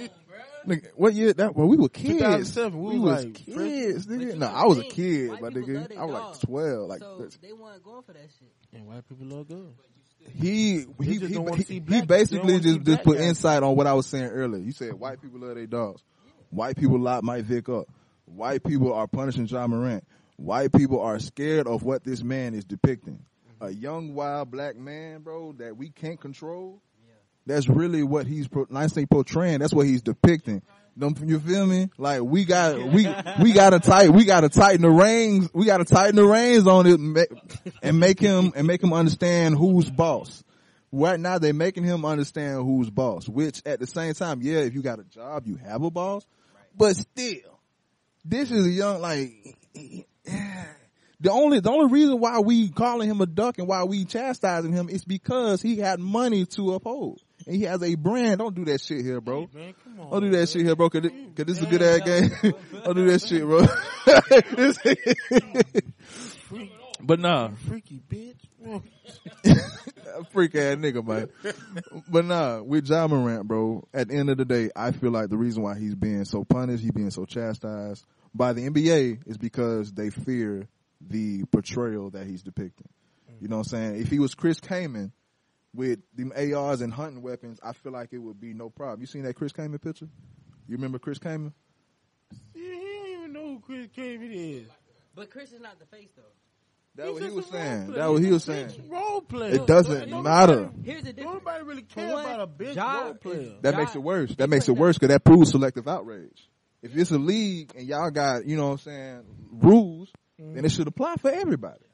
nigga, what year that? Well, we were kids. two thousand seven We, we was like, kids, nigga. No, I was a kid, my nigga. I was dog. like twelve. Like so they weren't going for that shit. And white people love good. He he he, he, he basically just, just put guys. insight on what I was saying earlier. You said white people love their dogs. White people lock Mike Vick up. White people are punishing Ja Morant. White people are scared of what this man is depicting. Mm-hmm. A young, wild black man, bro, that we can't control. Yeah. That's really what he's pro- nicely portraying. That's what he's depicting. Them, you feel me? Like we got we we gotta tight we gotta tighten the reins we gotta tighten the reins on it and make, and make him and make him understand who's boss. Right now they're making him understand who's boss. Which at the same time, yeah, if you got a job, you have a boss. Right. But still, this is a young like the only the only reason why we calling him a duck and why we chastising him is because he had money to uphold. And he has a brand. Don't do that shit here, bro. Hey, man, come on, Don't do that man. shit here, bro. Cause, it, cause this is a good ass game. Don't do that shit, bro. But nah, freaky bitch, freak ass nigga, man. But nah, with Ja Morant, bro. At the end of the day, I feel like the reason why he's being so punished, he's being so chastised by the N B A, is because they fear the portrayal that he's depicting. You know what I'm saying? If he was Chris Kaman with them A Rs and hunting weapons, I feel like it would be no problem. You seen that Chris Kaman picture? You remember Chris Kaman? Yeah, he don't even know who Chris Kaman is. But Chris is not the face, though. That's what he was saying. That's what he was saying. Role player. It doesn't Nobody, matter. Here's the difference. Nobody really cares about a bitch job, role player. That job. makes it worse. That makes it worse because that proves selective outrage. If it's a league and y'all got, you know what I'm saying, rules, mm-hmm. then it should apply for everybody.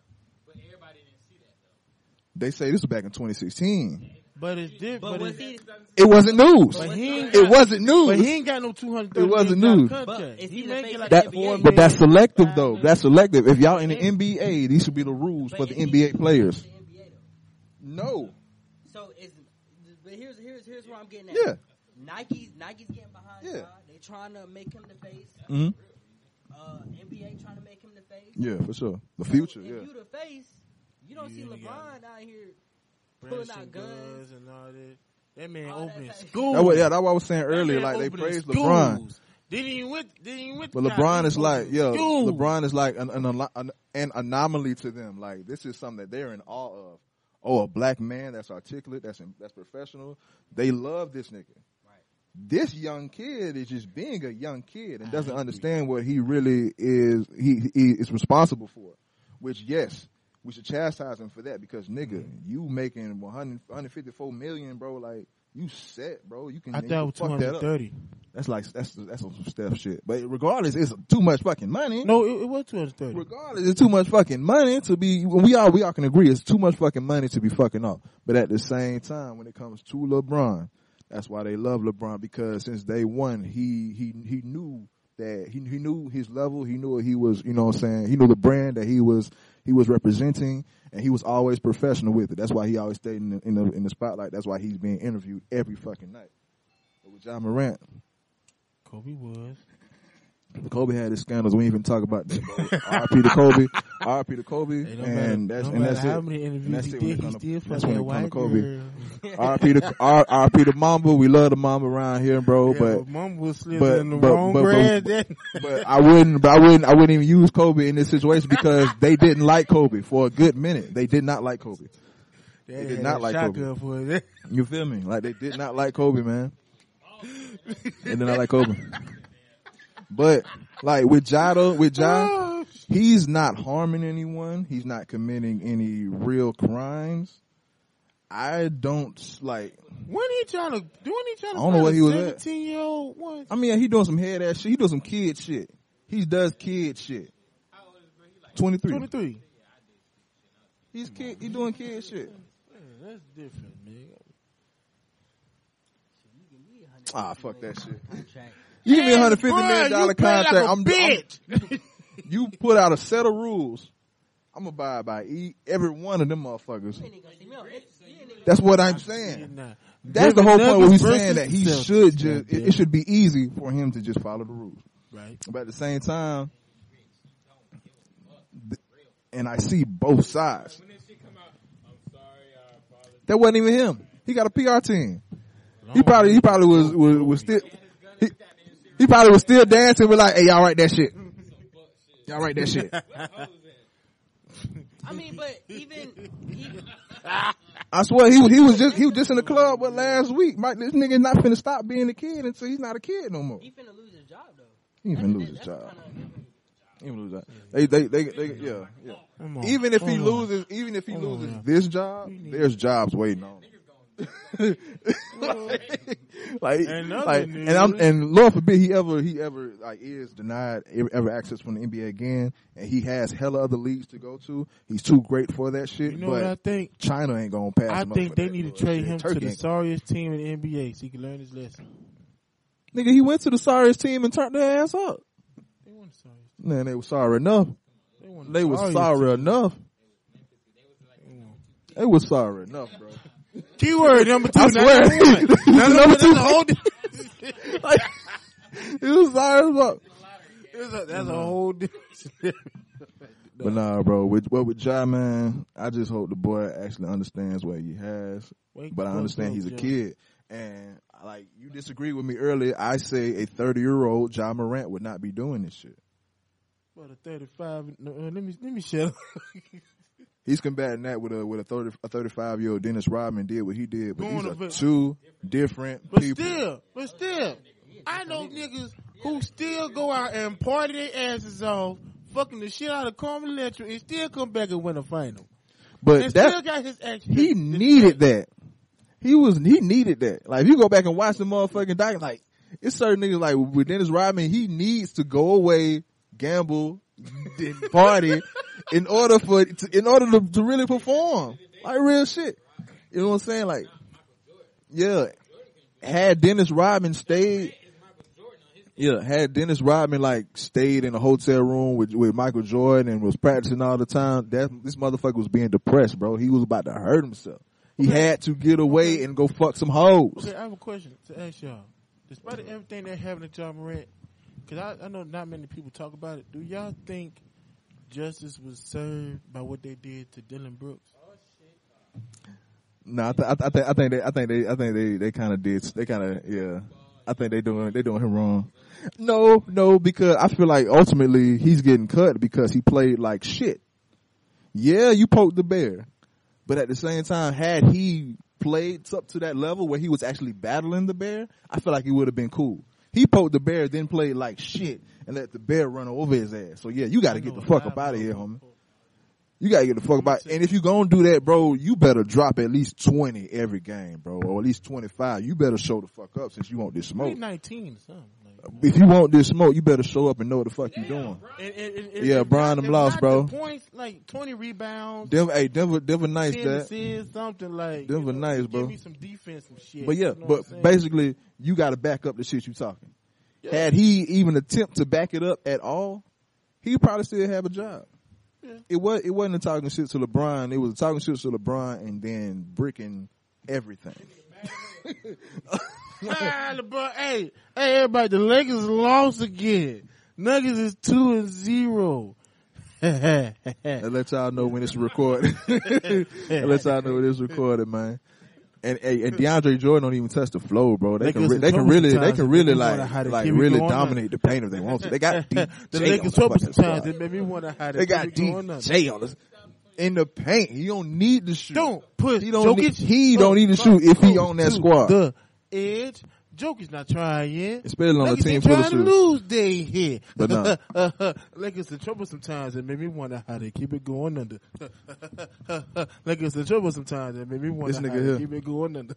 They say this was back in twenty sixteen But it's different. But but it, it wasn't news. But he ain't got, it wasn't news. But he ain't got no two hundred It wasn't news. But, he it like that, N B A, but that's selective, though. That's selective. If y'all in the N B A, these should be the rules but for the N B A players. The N B A, no. So it's, but here's here's here's where I'm getting at. Yeah. Nike's Nike's getting behind. Yeah. God. They trying to make him the face. Mm-hmm. Uh, N B A trying to make him the face. Yeah, for sure. The future. So if yeah. you the face. You don't yeah, see LeBron out here pulling out guns and all that. That man opening schools. That was, yeah, that's what I was saying earlier. Like they praised LeBron. Didn't even with, didn't even with. But LeBron is like, yo, LeBron is like an, an an an anomaly to them. Like this is something that they're in awe of. Oh, a black man that's articulate, that's in, that's professional. They love this nigga. Right. This young kid is just being a young kid and doesn't understand what he really is. He, he is responsible for. Which yes. We should chastise him for that because, nigga, you making one hundred fifty-four million dollars bro. Like, you set, bro. You can. I thought it was two hundred thirty That that's like that's that's some Steph shit. But regardless, it's too much fucking money. No, it, it was two hundred thirty Regardless, it's too much fucking money to be. We all we all can agree it's too much fucking money to be fucking up. But at the same time, when it comes to LeBron, that's why they love LeBron because since day one, he he he knew that he he knew his level. He knew he was. You know what I'm saying? He knew the brand that he was. He was representing, and he was always professional with it. That's why he always stayed in the, in the, in the spotlight. That's why he's being interviewed every fucking night. But with Ja Morant, Kobe was. Kobe had his scandals. We ain't even talk about that. R I P to Kobe. R I P to Kobe. And, and that's and that's it. And that's it when it comes to, come to Kobe. R I P to Mamba. We love the Mamba around here, bro. Yeah, but, but Mamba was slipping in the but, wrong but, brand. But, but, but I wouldn't. But I wouldn't. I wouldn't even use Kobe in this situation because they didn't like Kobe for a good minute. They did not like Kobe. They yeah, did not like Kobe. For you feel me? Like they did not like Kobe, man. They did not like Kobe. But like with Jada, with Ja, he's not harming anyone. He's not committing any real crimes. I don't like. When he trying to, when he trying to, I don't know what he was at. seventeen year old one. I mean, yeah, he doing some head ass shit. He doing some kid shit. He does kid shit. How old is he? Like twenty-three. twenty-three. He's kid. He doing kid shit. That's different, man. Ah, fuck that shit. You give me a hundred fifty million dollar contract. Like I'm bitch. You put out a set of rules. I'm gonna abide by every one of them motherfuckers. That's what I'm saying. That's the whole point where he's saying that he should just. It, it should be easy for him to just follow the rules. Right. But at the same time, and I see both sides. That wasn't even him. He got a P R team. He probably he probably was was, was still he, he probably was still dancing with like, hey, y'all write that shit. Y'all write that shit. I mean, but even, even I swear he he was just he was just in the club but last week. Mike, this nigga's not finna stop being a kid until he's not a kid no more. He finna lose his job though. He finna lose his job. He finna lose his job. They they they, they yeah, yeah. Even if he loses even if he loses this job, there's jobs waiting on him. like, like, and, like and I'm and Lord forbid he ever he ever like is denied ever access from the N B A again, and he has hella other leagues to go to. He's too great for that shit. You know but what I think? China ain't gonna pass. I him think up they need to trade shit. him Turkey to the sorriest team in the N B A so he can learn his lesson. Nigga, he went to the sorriest team and turned their ass up. They weren't the sorry. Man, they were sorry enough. They, the they were sorry team. enough. They were sorry enough, bro. Keyword number two. I swear. Number one. Number, number two. Whole di- like, it was sorry as fuck. That's mm-hmm. a whole different. But nah, bro. With, well, with Ja, man, I just hope the boy actually understands what he has. Wait, but I understand he's a kid. And, like, you disagree with me earlier. I say a thirty-year-old Ja Morant would not be doing this shit. But a thirty-five... No, let me, let me shut up. He's combating that with a with a thirty a thirty five year old Dennis Rodman did what he did, but these are two different but people. But still, but still, I know niggas who still go out and party their asses off, fucking the shit out of Carmen Electra, and still come back and win a final. But that still got his action. He needed that. He was he needed that. Like if you go back and watch the motherfucking doc, like it's certain niggas like with Dennis Rodman, he needs to go away, gamble, party. In order for, in order to, to really perform, like real shit, you know what I'm saying? Like, yeah, had Dennis Rodman stayed, yeah, had Dennis Rodman like stayed in a hotel room with with Michael Jordan and was practicing all the time, that this motherfucker was being depressed, bro. He was about to hurt himself. He okay. had to get away and go fuck some hoes. Okay, I have a question to ask y'all. Despite everything that happened to Ja Morant, because I, I know not many people talk about it. Do y'all think justice was served by what they did to Dylan Brooks? No, I, th- I, th- I, th- I think they, I think they, I think they, they kind of did. They kind of, yeah. I think they doing, they doing him wrong. No, no, because I feel like ultimately he's getting cut because he played like shit. Yeah, you poked the bear, but at the same time, had he played up to that level where he was actually battling the bear, I feel like he would have been cool. He poked the bear, then played like shit, and let the bear run over his ass. So, yeah, you got to get the fuck up out of here, homie. You got to get the fuck about. And if you going to do that, bro, you better drop at least twenty every game, bro, or at least twenty-five. You better show the fuck up since you want this smoke. nineteen or something. If you want this smoke, you better show up and know what the fuck yeah, you doing. And, and, and, and, yeah, Brian, them lost, bro. Points, like twenty rebounds. Denver, hey, Denver, Denver, nice that. Something like Denver, you know, nice, bro. Give me some defense and shit. But yeah, you know but basically, you got to back up the shit you talking. Yeah. Had he even attempt to back it up at all, he probably still have a job. Yeah. It was it wasn't a talking shit to LeBron. It was a talking shit to LeBron and then bricking everything. Hey, hey, everybody! The Lakers lost again. Nuggets is two and zero. I let y'all know when it's recorded. I let y'all know when it's recorded, man. And, and DeAndre Jordan don't even touch the flow, bro. They Lakers can, they can really, they can really like, like really dominate the paint if they want to. They got D J the Lakers on the times that made me wonder how they got D J on us. In the paint, he don't need to shoot. Don't push. He don't. Need, he don't need to shoot if he on that squad. The edge Jokic not trying yet. It's been on the team for the trying to lose day here. But no. Like it's in trouble sometimes and made me wonder how they keep it going under. Like it's in trouble sometimes and made me wonder this how they keep it going under.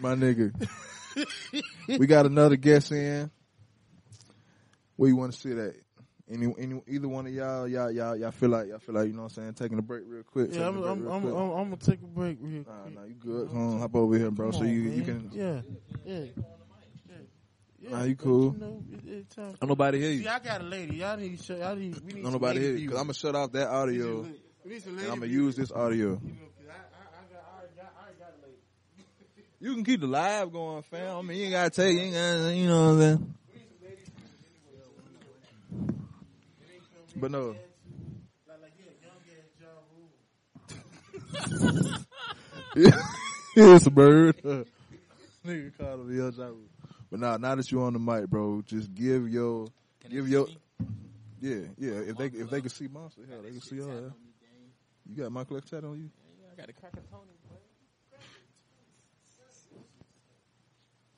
My nigga. We got another guest in. Where you want to see that? Any, any, either one of y'all, y'all, y'all, y'all feel like, y'all feel like, you know what I'm saying, taking a break real quick. Yeah, I'm, I'm, real I'm, quick. I'm, I'm, I'm gonna take a break real nah, quick. Nah, nah, you good. Come on, hop over here, bro, come so on, you, man. you can. Yeah, yeah. yeah. Nah, you cool. You know, it, it time. Don't nobody hear you. See, I got a lady. Y'all need to shut, y'all need, we need don't nobody hear you, because I'm gonna shut off that audio, and I'm gonna use this audio. You know, cause I, I, I, got, I, got, I got a lady. You can keep the live going, fam. I mean, you ain't gotta take, you ain't gotta, you know what I'm saying. But no. It's a bird. Nigga called him Ja Rule. But nah, now that you're on the mic, bro, just give your can give your yeah, yeah. If they if they can see Monster, hell, they can see her. Yeah. You got Michael X tat on you? Yeah, I got a crack of Tony.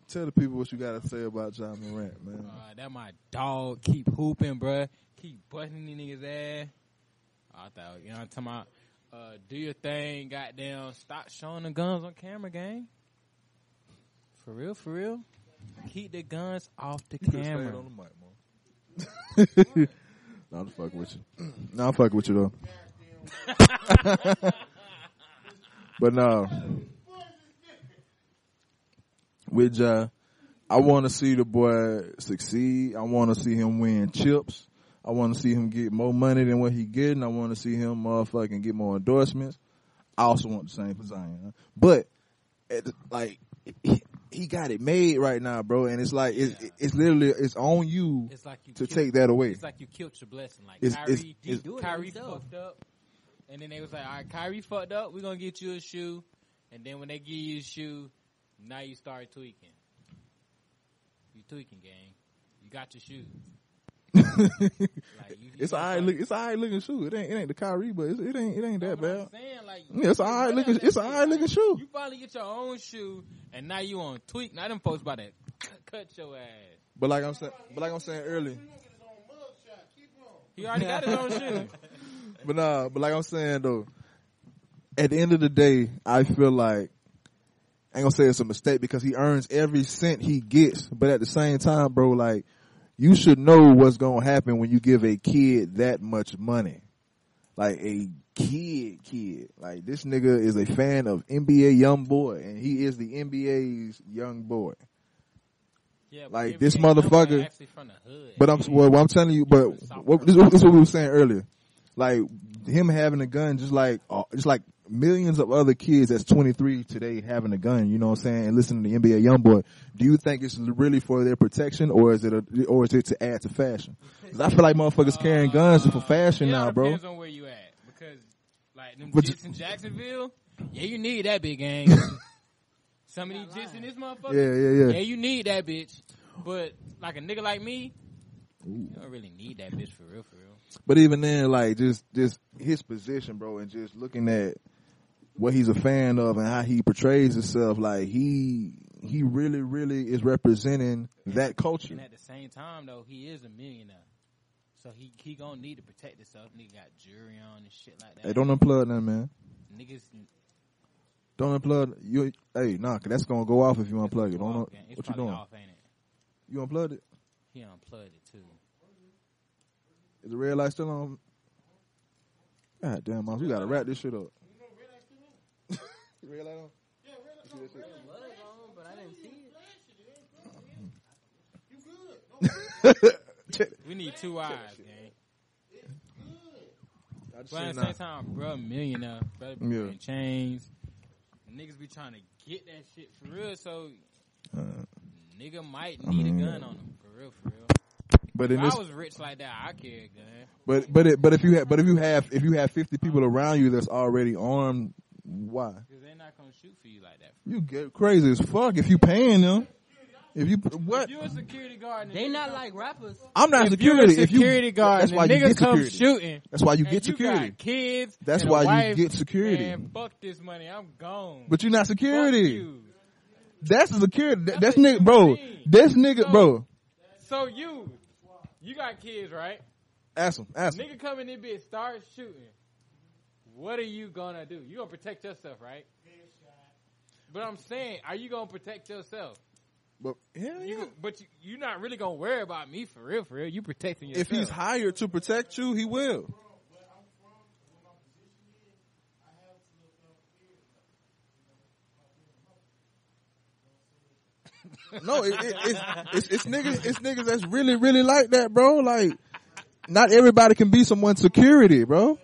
Tell the people what you got to say about Ja Morant, man. Uh, that my dog keep hooping, bruh. Keep busting these niggas' ass. I thought, you know what I'm talking about? Uh, do your thing, goddamn. Stop showing the guns on camera, gang. For real, for real. Keep the guns off the you camera. On the mic, man. No, I'm fucking with you. No, I'm fucking with you, though. But no. With Ja, I want to see the boy succeed. I want to see him win chips. I want to see him get more money than what he getting. I want to see him motherfucking get more endorsements. I also want the same for Zion. But, like, he got it made right now, bro. And it's like, it's, yeah. it's literally, it's on you, it's like you to killed, take that away. It's like you killed your blessing. Like, it's, Kyrie, it's, it's, do it Kyrie fucked up. And then they was like, all right, Kyrie fucked up. We're going to get you a shoe. And then when they give you a shoe, now you start tweaking. You tweaking, gang. You got your shoe. Like you, it's all right. Look, it's all right looking shoe. It ain't. It ain't the Kyrie, but it's, it ain't. It ain't that bad. I'm saying, like, yeah, it's all right looking. It's all right looking shoe. You finally get your own shoe, and now you on tweak. Now them folks about to cut your ass. But like I'm saying, but like I'm saying earlier, he already got his own shoe. But nah, but like I'm saying though, at the end of the day, I feel like. I ain't gonna say it's a mistake because he earns every cent he gets. But at the same time, bro, like, you should know what's gonna happen when you give a kid that much money. Like, a kid, kid. Like, this nigga is a fan of N B A Youngboy, and he is the N B A's Youngboy. Yeah, like, this motherfucker. From the hood. But I'm, well, well, I'm telling you, but what, this, this is what we were saying earlier. Like, him having a gun, just like, uh, just like, millions of other kids that's twenty-three today having a gun, you know what I'm saying, and listening to N B A Youngboy. Do you think it's really for their protection, or is it a, or is it to add to fashion? Because I feel like motherfuckers uh, carrying guns uh, for fashion now, bro. It depends on where you at, because like them jits in Jacksonville, yeah, you need that big gang. Some of these jits in this motherfucker, yeah, yeah, yeah, yeah, you need that bitch. But like a nigga like me, ooh, you don't really need that bitch for real, for real. But even then, like just just his position, bro, and just looking at what he's a fan of and how he portrays himself, like he he really, really is representing that culture. And at the same time, though, he is a millionaire, so he he gonna need to protect himself. Nigga got jewelry on and shit like that. Hey, don't unplug that, man. Niggas, don't unplug you. Hey, nah, cause that's gonna go off if you unplug it. Don't know what you doing. Off, ain't it? You unplugged it. He unplugged it too. Is the red light still on? God damn, mom, we gotta wrap this shit up. Red light on? Yeah, red light on, but I didn't see it. You good. We need two eyes, gang. It's good. But at the same time, bro, millionaire. Brother be yeah. in chains. Niggas be trying to get that shit for real, so uh, nigga might need um, a gun on him. For real, for real. But if in I this, was rich like that, I carry a gun. But but it, but if you have but if you have if you have fifty people around you that's already armed, why? Because they're not gonna shoot for you like that. You get crazy as fuck if you paying them. If you what? If you're a security guard, they not like rappers. I'm not if security. You're a security if you, guard, that's why you get security. Shooting, that's why you get security. You got kids. That's and why a wife, you get security. Man, fuck this money. I'm gone. But you're not security. That's security. That's, that's nigga, bro. That's nigga, so, bro. So you, you got kids, right? Ask them. Ask them. Nigga come in this bitch, start shooting. What are you gonna do? You gonna protect yourself, right? But I'm saying, are you gonna protect yourself? But yeah, you, yeah. But you, you're not really gonna worry about me for real, for real. You protecting yourself. If he's hired to protect you, he will. No, it, it, it's, it's it's niggas it's niggas that's really really like that, bro. Like, not everybody can be someone's security, bro.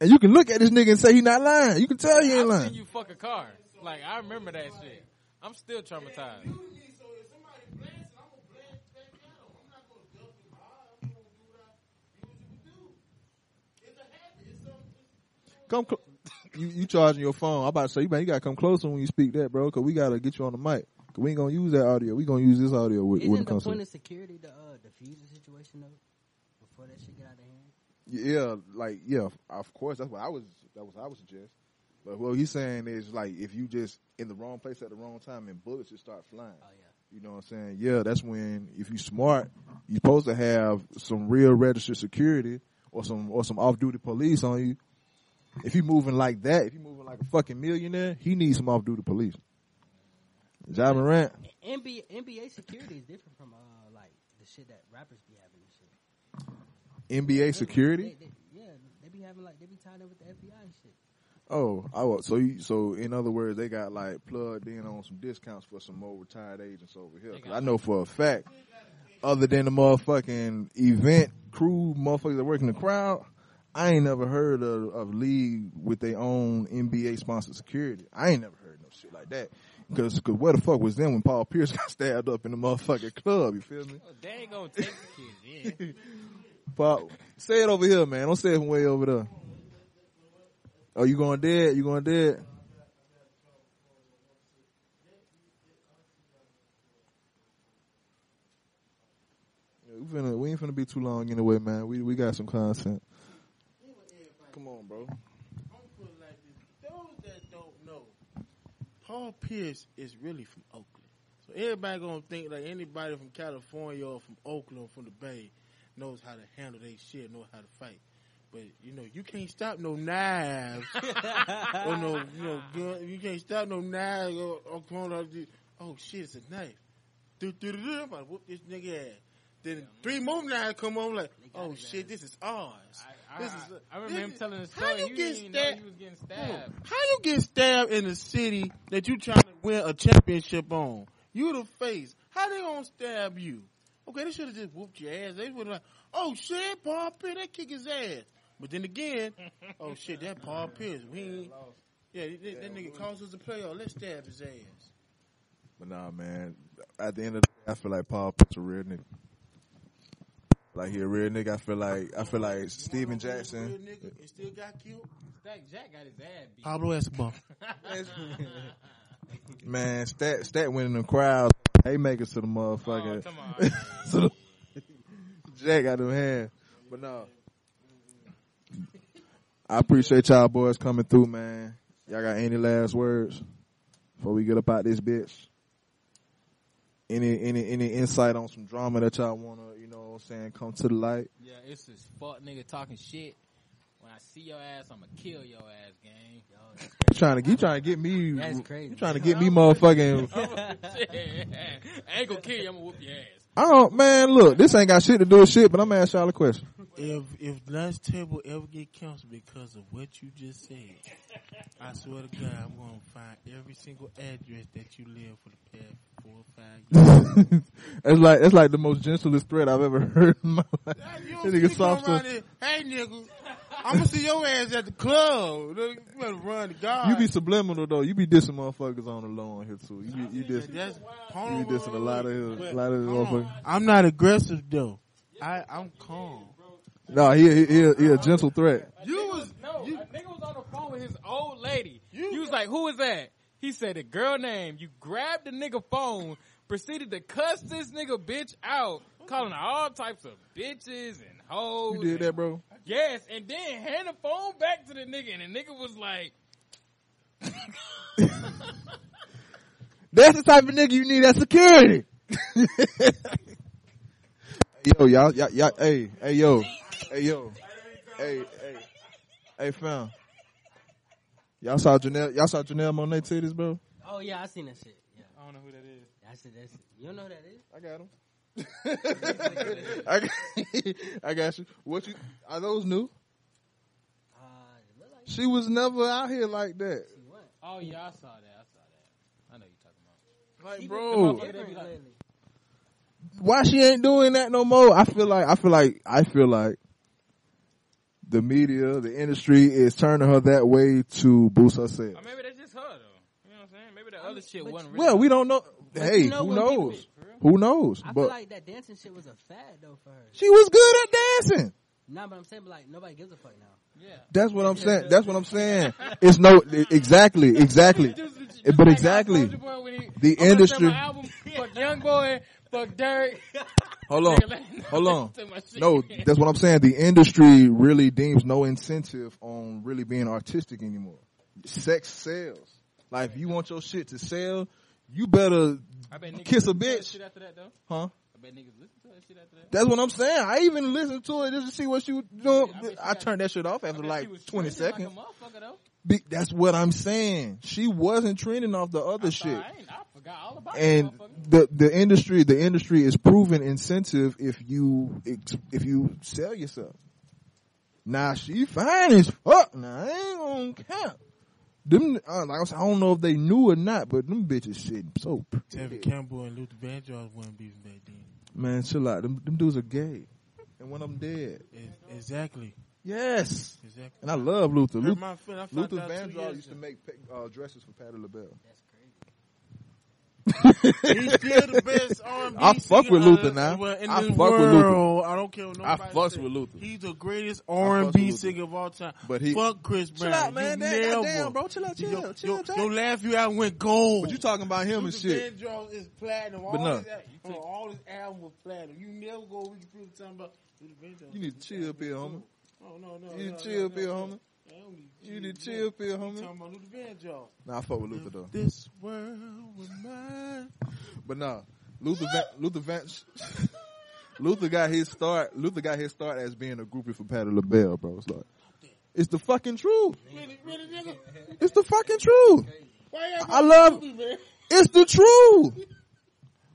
And you can look at this nigga and say he not lying. You can tell he ain't lying. I've seen you fuck a car. Like, I remember that shit. I'm still traumatized. Come cl- You, you charging your phone. I'm about to say, you, man, you got to come closer when you speak that, bro, because we got to get you on the mic. Cause we ain't going to use that audio. We going to use this audio with, when it comes to it. Isn't the point of security to uh, defuse the situation, though, before that shit get out of hand? Yeah, like, yeah, of course. That's what I was, that's what I would suggest. But what he's saying is, like, if you just in the wrong place at the wrong time and bullets just start flying. Oh, yeah. You know what I'm saying? Yeah, that's when, if you smart, you're supposed to have some real registered security or some, or some off-duty police on you. If you moving like that, if you moving like a fucking millionaire, he needs some off-duty police. Ja Morant. N B A, N B A security is different from, uh, like, the shit that rappers be having and shit. N B A security? They, they, yeah, they be having like they be tied up with the F B I and shit. Oh, I was, so you, so in other words, they got like plugged in on some discounts for some old retired agents over here. Cause I know for a fact, other than the motherfucking event crew motherfuckers that work in the crowd, I ain't never heard of, of league with their own N B A sponsored security. I ain't never heard no shit like that. Cause, cause where the fuck was them when Paul Pierce got stabbed up in the motherfucking club? You feel me? Oh, they ain't gonna take the kids in. Paul, say it over here, man. Don't say it from way over there. Oh, you going dead? You going dead? Yeah, we, finna, we ain't finna be too long anyway, man. We we got some content. Come on, bro. I'm put it like this. Those that don't know, Paul Pierce is really from Oakland. So everybody gonna think like anybody from California or from Oakland or from the Bay knows how to handle their shit, knows how to fight. But, you know, you can't stop no knives. or no, you know, gun. You can't stop no knives. Or, or, or, oh, shit, it's a knife. Do, do, do, do. I'm about to whoop this nigga ass. Then yeah, three more knives come on like, oh, shit, this is ours. I, I, this is, I, I remember this, him telling the story. How you, you get didn't sta- know you was getting stabbed. How you get stabbed in the city that you trying to win a championship on? You the face. How they gonna stab you? Okay, they should have just whooped your ass. They would have like, oh, shit, Paul Pierce, that kick his ass. But then again, oh, shit, that Paul Pierce. We ain't, yeah, that, that, that nigga calls us a playoff. Let's stab his ass. But nah, man, at the end of the day, I feel like Paul Pierce a real nigga. Like, he a real nigga. I feel like, I feel like Steven Jackson. Real nigga and still got killed? Stack Jack got his ass beat. Pablo Escobar. Man, Stat, Stat winning the crowd. Haymakers to the motherfucker. Oh, come on. So the, Jack got them hands. But no. I appreciate y'all boys coming through, man. Y'all got any last words before we get up out this bitch? Any any any insight on some drama that y'all wanna, you know what I'm saying, come to the light? Yeah, it's this fuck nigga talking shit. When I see your ass, I'ma kill your ass, gang. Yo, you trying to get, trying to get me? That's crazy. You trying to get me, motherfucking? I ain't gonna kill you. I'ma whoop your ass. Oh man, look, this ain't got shit to do with shit, but I'm gonna ask y'all a question. If if lunch table ever get canceled because of what you just said, I swear to God, I'm gonna find every single address that you live for the past four or five years. That's like that's like the most gentlest threat I've ever heard in my life. That nigga soft stuff. Hey nigga. I'm gonna see your ass at the club. You better run to God. You be subliminal though. You be dissing missing motherfuckers on the lawn here too. You be, you dissing. That's you be dissing a lot of a lot of motherfuckers. I'm not aggressive though. I I'm calm. No, nah, he he he, he a gentle threat. You was no. You, a nigga was on the phone with his old lady. You he was like, "Who is that?" He said the girl name. You grabbed the nigga phone, proceeded to cuss this nigga bitch out, calling her all types of bitches and hoes. You did and, that, bro. Yes, and then hand the phone back to the nigga, and the nigga was like, That's the type of nigga you need at security. Yo, y'all, y'all, y'all, hey, hey, yo, hey, yo, hey, hey, hey, fam. Y'all saw Janelle, y'all saw Janelle Monae titties, bro? Oh, yeah, I seen that shit. Yeah. I don't know who that is. I said that's it. You don't know who that is? I got him. I, got, I got you. What you, are those new? Uh, like she was never out here like that. She what? Oh, yeah, I saw that. I saw that. I know you're talking about. Like, she bro. Why she ain't doing that no more? I feel like I feel like I feel like the media, the industry is turning her that way to boost herself. Or maybe that's just her though. You know what I'm saying? Maybe the I other mean, shit wasn't. Really well, we don't know. Hey, you know who knows? Fit, who knows? I but feel like that dancing shit was a fad though for her. She was good at dancing. Nah, but I'm saying, but like nobody gives a fuck now. Yeah, that's what I'm saying. That's what I'm saying. It's no exactly, exactly, just, just but exactly he, the I'm industry. My album, fuck Youngboy. Fuck Derrick. Hold on. Hold on. No, that's what I'm saying. The industry really deems no incentive on really being artistic anymore. Sex sells. Like, if you want your shit to sell, you better kiss a bitch. After that, though. Huh? I bet niggas listen to that shit after that. That's what I'm saying. I even listened to it just to see what she was doing. I, mean, she I turned that shit off after I mean, like twenty seconds. Like a motherfucker, though. Be, that's what I'm saying. She wasn't trending off the other I shit. I, I forgot all about and the the industry. The industry is proven incentive if you if you sell yourself. Now she fine as fuck. Now I ain't gonna count. Them uh, like I, was, I don't know if they knew or not, but them bitches shit so pretty. David Campbell and Luther Vandross weren't beefing back then. Man, chill out. Them them dudes are gay, and one of them dead. It, exactly. Yes, exactly. And I love Luther. Luther, my friend, I Luther Vandross used ago. to make uh, dresses for Patti LaBelle. That's crazy. He's still the best R and B I fuck with Luther now. In I fuck world. with Luther. I don't care what nobody I fuck with Luther. He's the greatest R and B singer of all time. But he fuck Chris Brown. Chill out, man. Damn, damn, bro. Chill out, chill, yo, chill, yo, chill. Your last few albums went gold. But you talking about him Luther and shit. Vandross is platinum. All but no, his, oh, all his albums were platinum. You never go with people talking about Luther Vandross. You need to chill up here, homie. Oh, no, no, you no, the chill no, pill, no, homie. You the chill pill, homie. Talking about Luther Vandross. Nah, I fuck with Luther though. This world was mine. But nah, Luther Van, Luther Van, Luther got his start. Luther got his start as being a groupie for Patti LaBelle, bro. It's like, it's the fucking truth. Really, really, nigga. It's the fucking truth. Why I love. Groupie, man? It's the truth.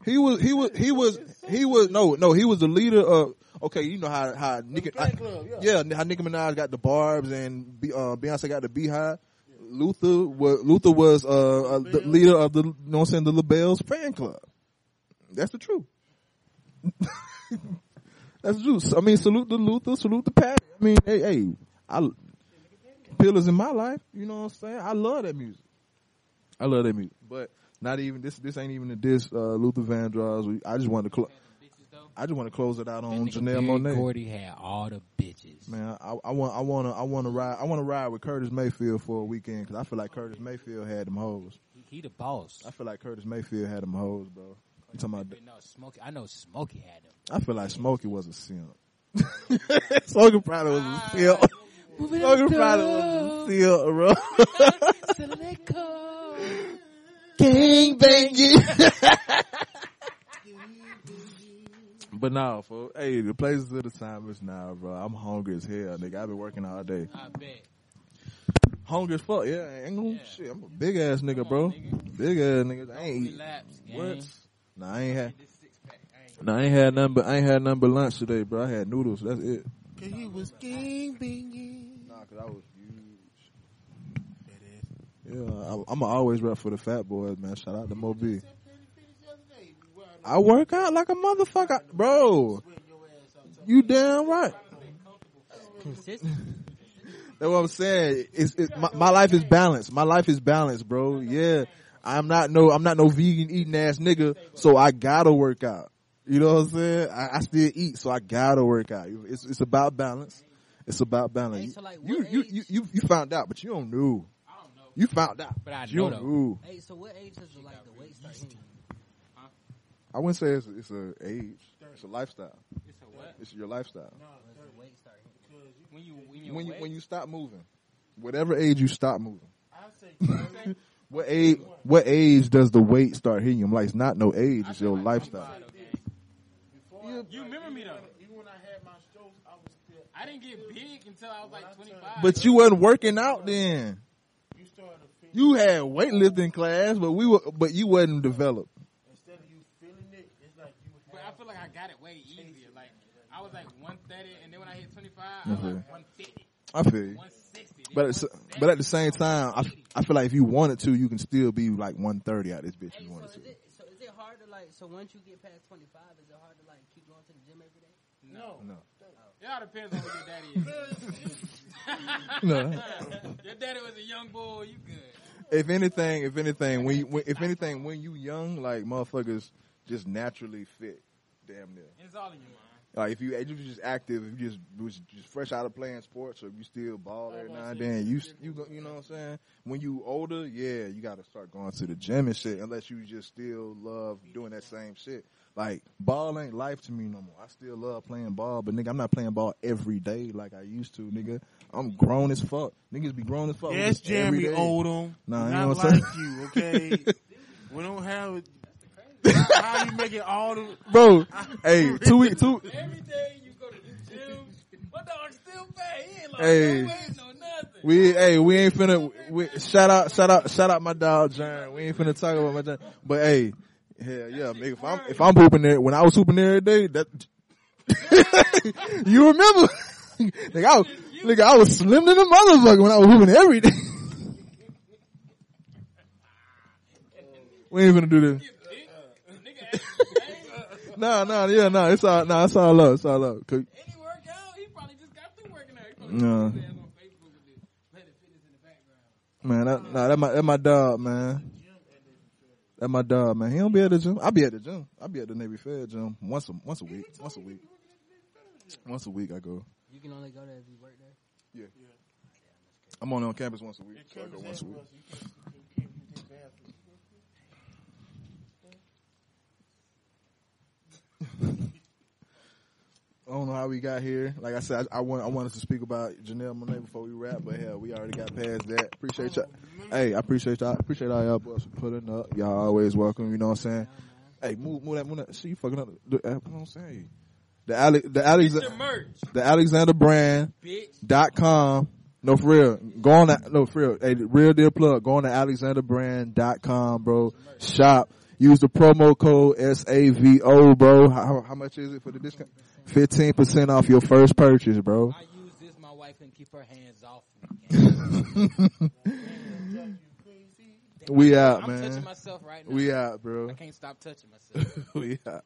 He was. He was. He was. He was. No, no. He was the leader of. Okay, you know how how Nicki, club, yeah. yeah, how Nicki Minaj got the Barbs and uh, Beyonce got the Beehive. Yeah. Luther was Luther was uh, uh, the leader of the, you know what I'm saying, the LaBelle's fan club. That's the truth. That's the truth. I mean, salute the Luther, salute the Patty. I mean, hey, hey, I pillars in my life. You know what I'm saying? I love that music. I love that music, but not even this. This ain't even a diss. Uh, Luther Vandross. I just wanted to. Cl- I just want to close it out on Janelle Monae. Gordy had all the bitches. Man, I, I want, I want to, I want to ride, I want to ride with Curtis Mayfield for a weekend because I feel like Curtis Mayfield had them hoes. He, he the boss. I feel like Curtis Mayfield had them hoes, bro. You talking about? No, Smokey. I know Smokey had them. I feel like Smokey was a simp. Smokey probably was a simp. Smokey probably was a simp, bro. Gang banging. But now, for hey, the places of the time is now, bro. I'm hungry as hell, nigga. I've been working all day. I bet. Hungry as fuck, yeah. I ain't gonna, yeah. Shit, I'm a big ass nigga, on, bro. Nigga. Big ass nigga. I ain't eat. What? Nah, I ain't had. Nah, I ain't had nothing. But I ain't had nothing but lunch today, bro. I had noodles. That's it. Cause he was gang banging. Nah, cause I was huge. That is. Yeah, I'ma always rap for the fat boys, man. Shout out to Mo B. I work out like a motherfucker, bro. You damn right. That's what I'm saying. It's, it's my, my life is balanced. My life is balanced, bro. Yeah, I'm not no, I'm not no vegan eating ass nigga. So I gotta work out. You know what I'm saying? I, I still eat, so I gotta work out. It's it's about balance. It's about balance. You you you you, you found out, but you don't know. You found out, but I know. Hey, so what age does like the weight start hitting? I wouldn't say it's, it's a age. It's a lifestyle. It's a what? It's your lifestyle. No, it's a weight start. When you when you when you, when you stop moving, whatever age you stop moving. I What age? What age does the weight start hitting him? Like it's not no age; it's your lifestyle. You remember me though? Even when I had my shows, I was still. I didn't get big until I was like twenty-five. But you wasn't working out then. You had weightlifting class, but we were, but you wasn't developed. Instead of you feeling it, it's like you. But I feel like I got it way easier. Like I was like one thirty, and then when I hit twenty-five, I was like one fifty. I feel you. But it's, but at the same time, I, I feel like if you wanted to, you can still be like one thirty out of this bitch if you wanted to. So is it hard to like, so once you get past twenty-five, is it hard to like keep going to the gym every day? No. No. It all depends on what your daddy is. No. Your daddy was a young boy, you good. If anything, if anything, when, you, when if anything, when you young, like motherfuckers just naturally fit damn near. It's all in your mind. Like if you if you just active, if you just was just fresh out of playing sports, or if you still ball every now and then, you you go, you know what I'm saying. When you older, yeah, you got to start going to the gym and shit. Unless you just still love doing that same shit. Like ball ain't life to me no more. I still love playing ball, but nigga, I'm not playing ball every day like I used to, nigga. I'm grown as fuck. Niggas be grown as fuck. Yes, Jeremy Odom. Nah, not you know what I'm like saying? You, okay? We don't have. How you making all the bro? I, hey, two weeks, two. Every day you go to the gym, my dog still fat. He ain't like hey, no weight, no nothing. We hey, we ain't finna. We, shout out, shout out, shout out, my dog John. We ain't finna talk about my John. But hey, hell yeah, nigga. If I'm if I'm hooping there, when I was hooping there every day, that you remember, nigga. I was, nigga, I was slim to the motherfucker when I was hooping every day. We ain't finna do this. No, nah, no, nah, yeah, no, nah, it's all, no, nah, it's all love, it's all love. Any workout, he probably just got through working out. He probably nah. just on Facebook with this, playing fitness in the background. Man, that, nah, that my, that my dog, man. That my dog, man. He don't be at the gym. I be at the gym. I be at the Navy Fair gym once a, once a week, once a week. Once a week I go. You can only go there if you work there? Yeah. yeah. I'm only on campus once a week, so I go once a week. I don't know how we got here. Like I said, I, I want I wanted to speak about Janelle Monae before we wrap, but hell, we already got past that. Appreciate y'all. Hey, I appreciate y'all. Appreciate all y'all boys for putting up. Y'all always welcome. You know what I'm saying? Hey, move, move that, move that. See you fucking up. The, you know what I'm saying? The Ale, the Alexander, the Alexander Brand dot com. No, for real. Go on that. No, for real. Hey, real deal plug. Go on to alexander brand dot com, bro. Shop. Use the promo code S A V O, bro. How, how much is it for the discount? fifteen percent off your first purchase, bro. I use this, my wife can keep her hands off me. We out, man. I'm touching myself right now. We out, bro. I can't stop touching myself. We out.